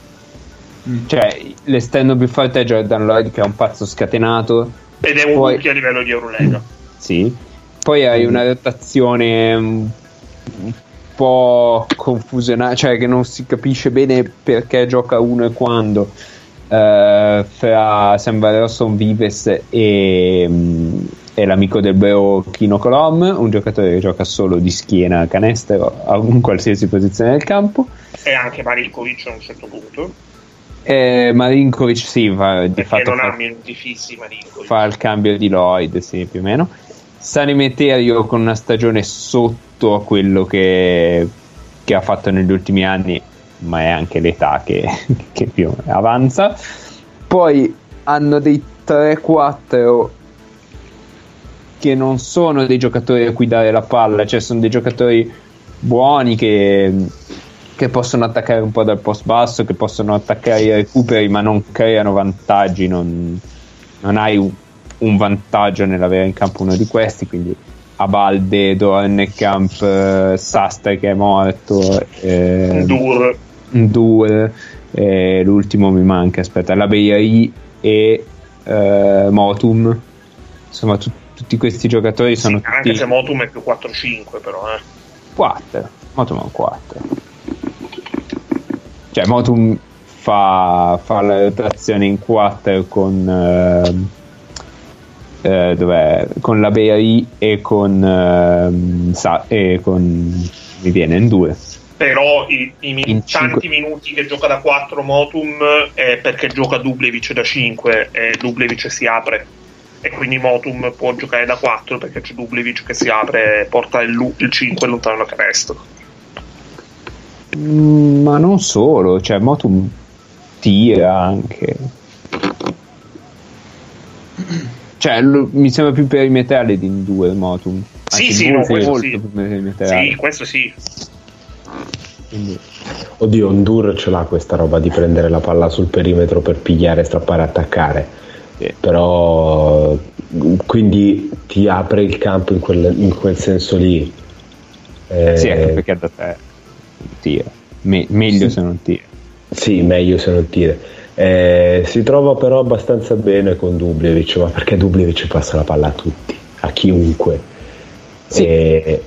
Cioè, l'esterno più forte è Jordan Lloyd, che è un pazzo scatenato, ed è un rookie a livello di Eurolega. Sì. Poi hai una rotazione un po' confusionale, cioè che non si capisce bene perché gioca uno e quando. Fra Sanvarosson Vives e l'amico del Beo Kino Colom, un giocatore che gioca solo di schiena a canestro a un qualsiasi posizione del campo, e anche Marinkovic a un certo punto. Marinkovic sì, ha minuti fissi, Marinkovic fa il cambio di Lloyd, sì, più o meno. Sanimeterio con una stagione sotto a quello che ha fatto negli ultimi anni, ma è anche l'età che più avanza. Poi hanno dei 3-4 che non sono dei giocatori a cui dare la palla, cioè sono dei giocatori buoni che possono attaccare un po' dal post basso, che possono attaccare i recuperi, ma non creano vantaggi, non hai un vantaggio nell'avere in campo uno di questi, quindi Abalde, Dornenkamp, Sastre che è morto, Ndur, l'ultimo mi manca, aspetta, la Beiri e Motum, insomma tutti questi giocatori sono, sì, anche tutti... se Motum è più 4-5 però 4, Motum è un 4, cioè Motum fa la rotazione in 4 con la Beiri e con mi viene in 2. Però in tanti minuti che gioca da 4 Motum è perché gioca Dubljevic da 5 e Dubljevic si apre, e quindi Motum può giocare da 4 perché c'è Dubljevic che si apre e porta il 5 lontano dal resto. Ma non solo, cioè Motum tira anche, cioè mi sembra più perimetrale di in 2 Motum. Sì, anche sì, no, questo sì. Sì, questo sì. Quindi. Oddio, Ndur ce l'ha questa roba di prendere la palla sul perimetro per pigliare, strappare, attaccare. Sì. Però quindi ti apre il campo in quel senso lì. Sì, anche perché da te tira. Meglio sì. Se non tira. Sì, meglio se non tira. Si trova però abbastanza bene con Dubljevic, ma perché Dubljevic passa la palla a tutti, a chiunque, sì.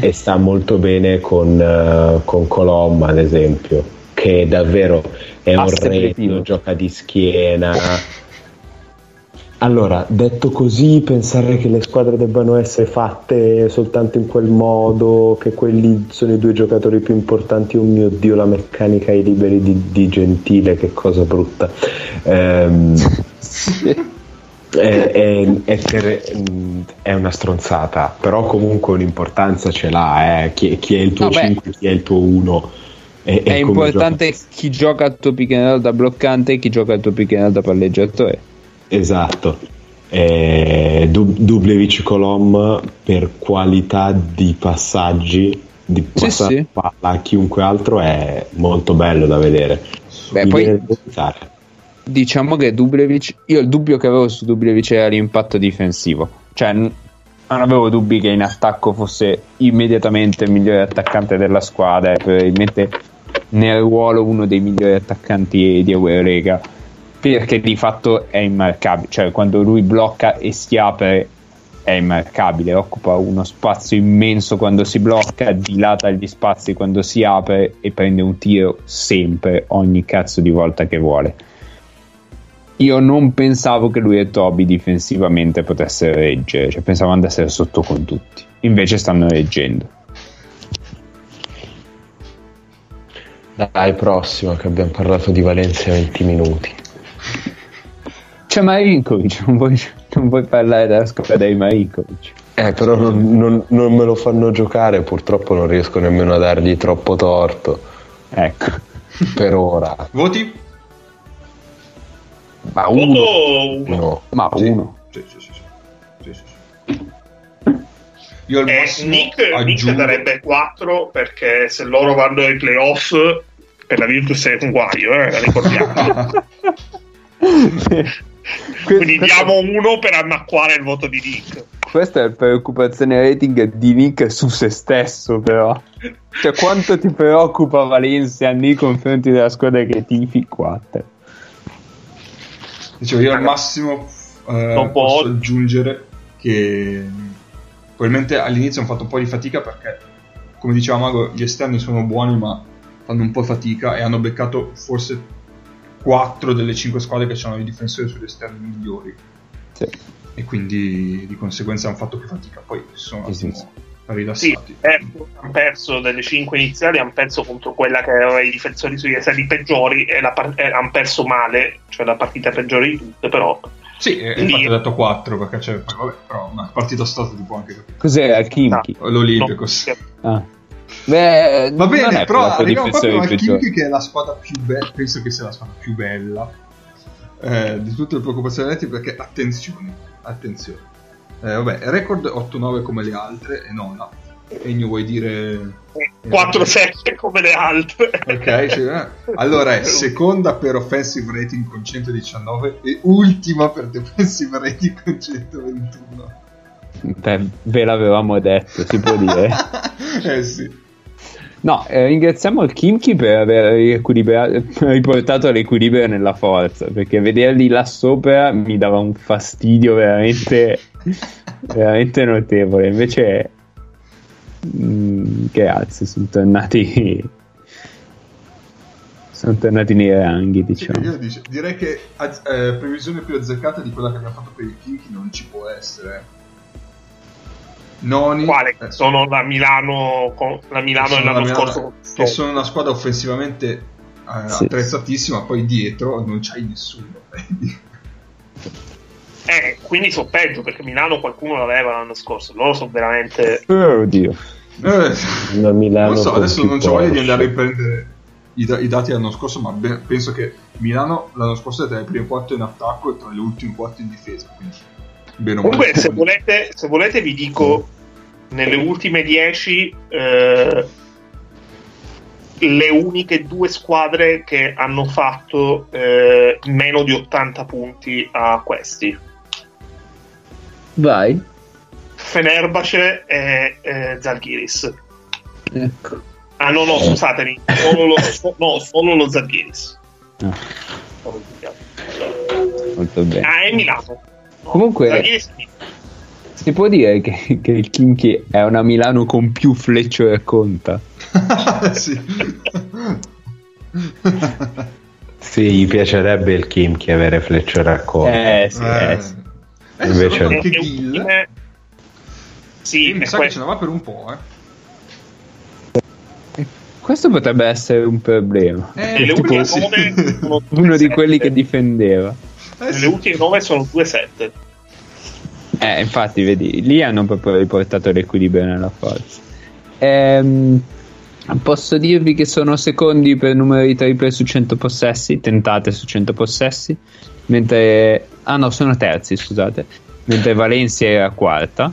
E sta molto bene con Colomba, ad esempio, che davvero è un retro, gioca di schiena, Allora, detto così, pensare che le squadre debbano essere fatte soltanto in quel modo, che quelli sono i due giocatori più importanti, oh mio Dio, la meccanica ai liberi di Gentile, che cosa brutta. È una stronzata, però comunque un'importanza ce l'ha, eh. Chi è il tuo 5, chi è il tuo 1. È importante chi gioca a tuo pick and roll da bloccante e chi gioca a tuo pick and roll da palleggiatore. Esatto. Dublevic Colom per qualità di passaggi, di passare sì, palla a chiunque altro, è molto bello da vedere. Beh, poi diciamo che Dublevic, io il dubbio che avevo su Dublevic era l'impatto difensivo, cioè non avevo dubbi che in attacco fosse immediatamente il migliore attaccante della squadra, probabilmente nel ruolo uno dei migliori attaccanti di Eurolega, perché di fatto è immarcabile, cioè quando lui blocca e si apre è immarcabile, occupa uno spazio immenso quando si blocca, dilata gli spazi quando si apre e prende un tiro sempre, ogni cazzo di volta che vuole. Io non pensavo che lui e Toby difensivamente potessero reggere, cioè pensavo andassero sotto con tutti, invece stanno reggendo. Dai, prossimo, che abbiamo parlato di Valencia 20 minuti. C'è Marinkovic, non vuoi parlare della squadra dei Marinkovic. Però non me lo fanno giocare, purtroppo non riesco nemmeno a dargli troppo torto. Ecco. Per ora. Voti? Ma uno. No. Ma sì. Uno. Sì. Io al massimo Nick darebbe 4, perché se loro vanno ai playoff per la Virtus è un guaio, la ricordiamo. Quindi diamo uno per annacquare il voto di Nick. Questa è la preoccupazione rating di Nick su se stesso, però. Cioè, quanto ti preoccupa Valencia nei confronti della squadra che tifi 4? Dicevo, io al massimo posso aggiungere che probabilmente all'inizio hanno fatto un po' di fatica, perché come diceva Mago gli esterni sono buoni ma fanno un po' fatica, e hanno beccato forse 4 delle 5 squadre che hanno i difensori sugli esterni migliori, sì. E quindi di conseguenza hanno fatto più fatica, poi sono rilassati. Hanno perso delle 5 iniziali, hanno perso contro quella che aveva i difensori sugli esterni peggiori, e hanno perso male, cioè la partita peggiore di tutte, però sì, infatti ho detto 4 perché c'è, vabbè, però una partita storta tipo anche capire. Cos'era Kimchi? No, l'Olympiakos. No. Ah. Beh, va bene, però arriviamo proprio a Kimchi, che è la squadra più bella, penso che sia la squadra più bella di tutte le preoccupazioni dati, perché attenzione, vabbè, record 8-9 come le altre e nona. Egno, vuoi dire 4-7 come le altre? Ok, allora è seconda per offensive rating con 119 e ultima per defensive rating con 121. Beh, ve l'avevamo detto, si può dire. Sì. No, ringraziamo il Kimchi per aver riportato l'equilibrio nella forza, perché vederli là sopra mi dava un fastidio veramente veramente notevole. Invece grazie, sono tornati nei ranghi, diciamo. Io direi che previsione più azzeccata di quella che abbiamo fatto per il Kimchi non ci può essere. Noni, quale? Sono la Milano, l'anno scorso, che sono una squadra offensivamente attrezzatissima, poi dietro non c'hai nessuno. Quindi so peggio, perché Milano qualcuno l'aveva l'anno scorso, loro sono veramente oddio. Milano non so, adesso non c'ho voglia di andare a riprendere i dati dell'anno scorso, ma penso che Milano l'anno scorso è tra le prime 4 in attacco e tra le ultime 4 in difesa, quindi comunque se volete vi dico nelle ultime 10 le uniche due squadre che hanno fatto meno di 80 punti a questi. Vai. Fenerbahçe e Zalgiris. Ecco. Ah no, scusatemi, solo lo Zalgiris. No. Molto bene. È Milano. Comunque si può dire che il Kimchi è una Milano con più Fleccio e Conta. Sì. Sì, gli piacerebbe il Kimchi avere Fleccio e Conta. Sì. Invece no. Qualche kill. Sì, mi sa che ce la va per un po', Questo potrebbe essere un problema. Le ultime 9 sono 2, uno 7. Di quelli che difendeva. Le ultime 9 sono 2-7. Infatti, vedi, lì hanno proprio riportato l'equilibrio nella forza. Posso dirvi che sono secondi per numero di triple su 100 possessi, tentate su 100 possessi, mentre sono terzi, scusate, mentre Valencia era quarta,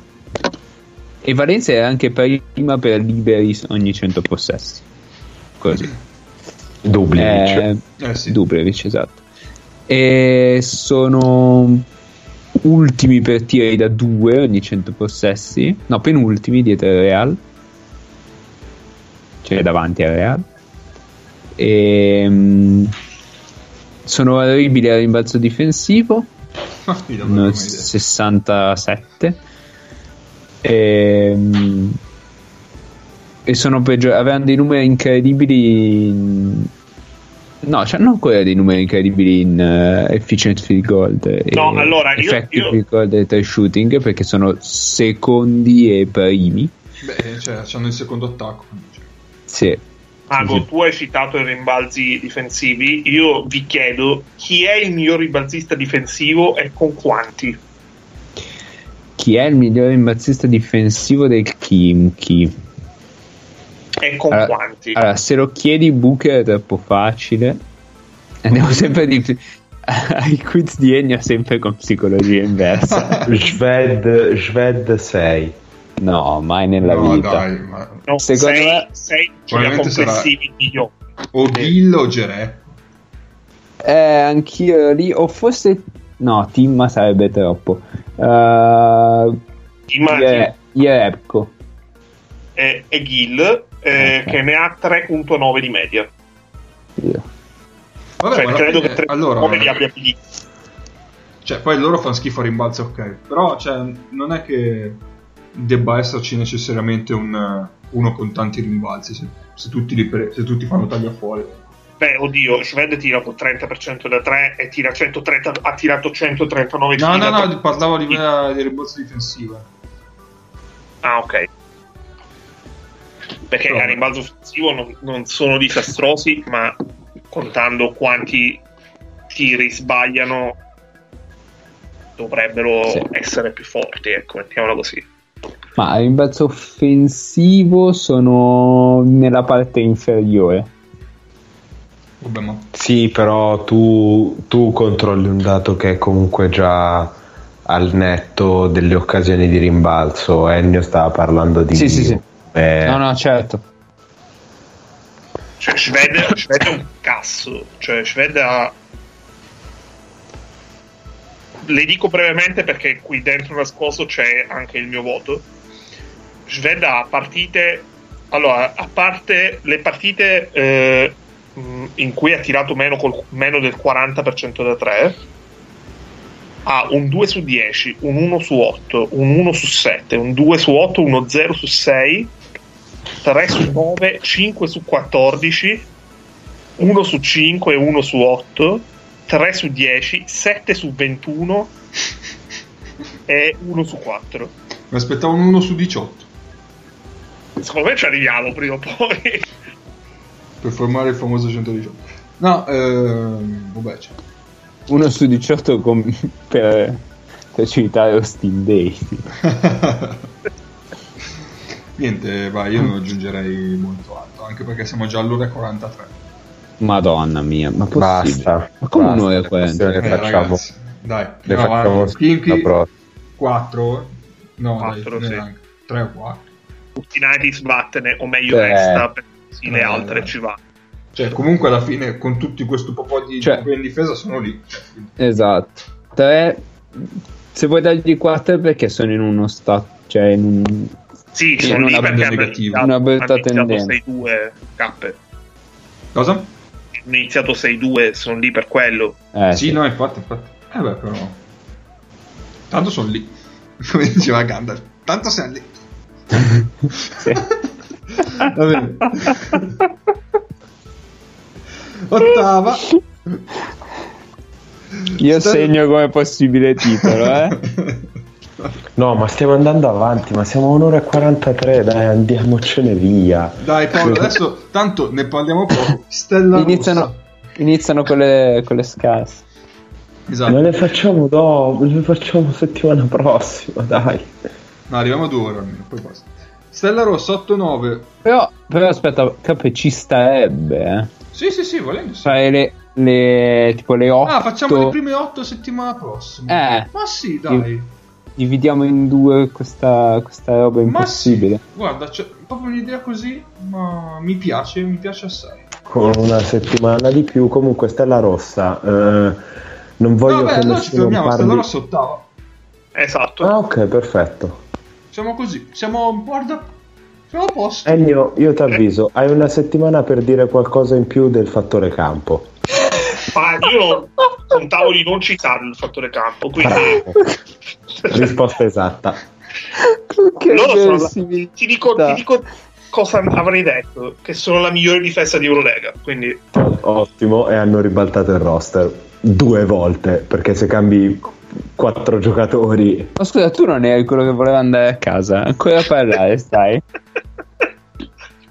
e Valencia era anche prima per liberi ogni 100 possessi. Così. Dublevic. Sì. Dublevic, esatto. E sono ultimi per tiri da 2 ogni 100 possessi, no, penultimi dietro il Real. Cioè davanti al Real, e sono orribili al rimbalzo difensivo, 67, e sono peggiori, avranno dei numeri incredibili hanno ancora dei numeri incredibili in efficient field goal effective field goal e three shooting, perché sono secondi e primi. Cioè hanno il secondo attacco. Sì. Mago, tu hai citato i rimbalzi difensivi. Io vi chiedo chi è il miglior rimbalzista difensivo e con quanti? Chi è il miglior rimbalzista difensivo del Kimchi? E con quanti? Allora, se lo chiedi Booker è troppo facile. Andiamo sempre di più. Ai quiz di Ennio sempre con psicologia inversa. Sved 6. No, mai nella vita. Dai, no, secondo me sei complessivi io. O Bill o Gerè. Anch'io lì, o forse no, Timma sarebbe troppo. Jerebko e Gil okay. Che ne ha 3.9 di media. Yeah. Vabbè, cioè, credo che 3.9 li abbia pigli. Cioè, poi loro fanno schifo a rimbalzo, ok, però cioè non è che debba esserci necessariamente uno con tanti rimbalzi se tutti fanno taglia fuori. Beh, oddio, Schwed tira con 30% da 3 e tira 130, ha tirato 139. No, parlavo di rimbalzo difensivo. Ah, ok. Perché a rimbalzo offensivo non sono disastrosi, ma contando quanti tiri sbagliano dovrebbero essere più forti, ecco, mettiamola così. Ma a rimbalzo offensivo sono nella parte inferiore. Vabbè, ma... Sì, però tu controlli un dato che è comunque già al netto delle occasioni di rimbalzo. Ennio stava parlando di... Sì. No, certo. Cioè, Schwed è un cazzo. Cioè, Schwed ha... Le dico brevemente perché qui dentro nascosto c'è anche il mio voto. Schwed ha partite, allora, a parte le partite in cui ha tirato meno del 40% da 3, ha un 2 su 10, un 1 su 8, un 1 su 7, un 2 su 8, uno 0 su 6, 3 su 9, 5 su 14, 1 su 5, 1 su 8, 3 su 10, 7 su 21 e 1 su 4. Mi aspettavo un 1 su 18. Secondo me ci arriviamo prima o poi per formare il famoso 118. No, vabbè, c'è 1 su 18 per citare lo Steam Day. Niente, vai, io non aggiungerei molto altro, anche perché siamo già all'ora 43. Madonna mia, ma basta. Ma come un'ora e 40? Le facciamo. Dai, le facciamo. Kinky 4. No, 4, dai, sì. 3 o 4. Tutti sbattene, o meglio resta, sì, le altre ci va. Cioè, comunque alla fine con tutti questo po' di in difesa sono lì. Esatto. 3. Se vuoi dargli 4 perché sono in uno stato, cioè in un... Sì, sono lì perché negativa. Una brutta tendenza. 6-2 cappe. Cosa? Ho iniziato 6-2, sono lì per quello. Sì, no, infatti. Beh, però tanto sono lì. Come diceva Gandalf, tanto sei lì. Va bene. Ottava. Io segno come possibile titolo, eh. No, ma stiamo andando avanti, ma siamo a 1:43, dai, andiamocene via. Dai Paolo, adesso tanto ne parliamo poco. Stella iniziano con le scarse. Esatto. Ma le facciamo dopo, le facciamo settimana prossima, dai. No, arriviamo a 2 ore almeno, poi basta. Stella Rossa 8-9. Però aspetta, capo, ci starebbe, eh. Sì, volendo. Sì. Fai le tipo le 8. Ah, facciamo le prime 8 settimana prossima. Ma sì, dai. Dividiamo in due questa roba impossibile. Sì, guarda, cioè, proprio un'idea così, ma mi piace assai. Con una settimana di più, comunque Stella Rossa. Non voglio che nessuno parli. Stella Rossa ottava. Esatto. Ah, ok, perfetto. Siamo così, siamo, guarda, siamo a posto. Ennio, io ti avviso, hai una settimana per dire qualcosa in più del fattore campo. Ma io contavo di non citarlo il fattore campo, quindi risposta esatta. Ti dico cosa avrei detto, che sono la migliore difesa di Eurolega, quindi ottimo. E hanno ribaltato il roster 2 volte, perché se cambi 4 giocatori. Ma scusa, tu non eri quello che voleva andare a casa? Ancora a parlare stai?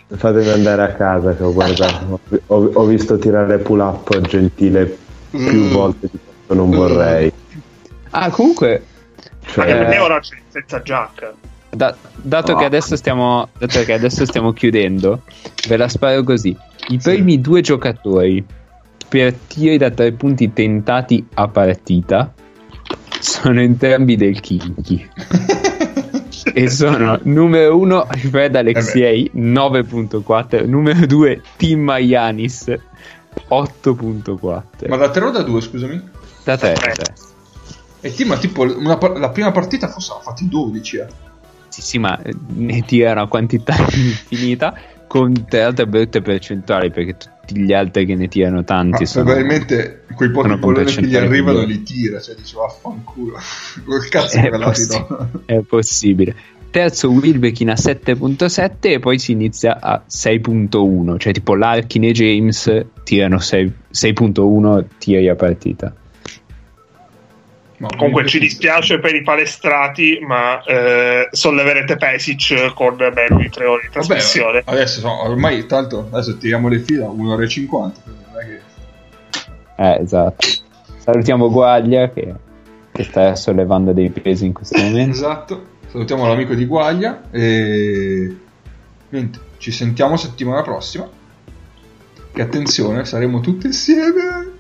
Fatemi andare a casa, che ho guardato, ho visto tirare pull up Gentile più volte di quanto non vorrei. Ah, comunque, cioè, anche perché ora c'è senza giacca. Dato che adesso stiamo chiudendo, ve la sparo così: i primi 2 giocatori per tiri da 3 punti tentati a partita sono entrambi del Kinky. E sono numero 1 Fred Alexei 9.4, numero 2 Tim Maianis 8.4. ma da 3 o da 2, scusami? Da 3. E Tim ha tipo la prima partita forse ha fatto 12, eh. Sì, ma ne tira una quantità infinita con tre altre brutte percentuali, perché tutti gli altri che ne tirano tanti sono probabilmente quei pochi palloni che gli arrivano li tira, cioè dice vaffanculo col cazzo che la do. È possibile. Terzo Wilbekin a 7.7 e poi si inizia a 6.1, cioè tipo Larkin e James tirano 6.1 tiri a partita. No, comunque ci dispiace per i palestrati, ma solleverete Pesic con meno di 3 ore di trasmissione. Vabbè, adesso ormai tanto adesso tiriamo le fila 1:50. Esatto. Salutiamo Guaglia che sta sollevando dei pesi in questo momento. Esatto. Salutiamo l'amico di Guaglia e niente, ci sentiamo settimana prossima. Che attenzione, saremo tutti insieme.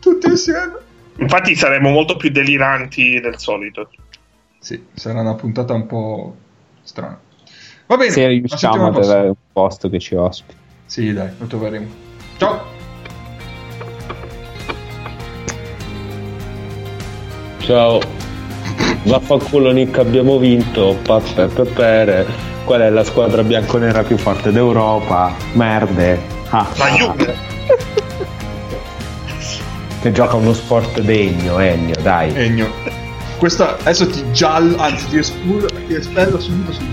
Tutti insieme. Infatti saremo molto più deliranti del solito. Sì, sarà una puntata un po' strana. Va bene, se riusciamo ad avere un posto che ci ospiti. Sì, dai, lo troveremo. Ciao. Ciao. Vaffanculo Nick, abbiamo vinto. Pappeppere. Qual è la squadra bianconera più forte d'Europa? Merde. Ma io che gioca uno sport degno, Ennio, dai. Ennio, questa adesso ti giallo, anzi ti espullo, ti espello subito sul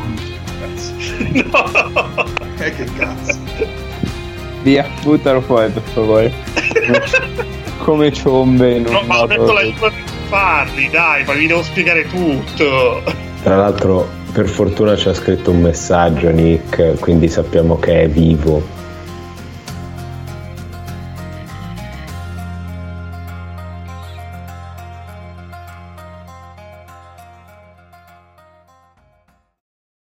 gruppo. No! Che cazzo. Via, buttalo fuori, per favore. Come ciombe. No, ma ho detto l'aiuto di farli, dai, ma vi devo spiegare tutto. Tra l'altro, per fortuna ci ha scritto un messaggio Nick, quindi sappiamo che è vivo.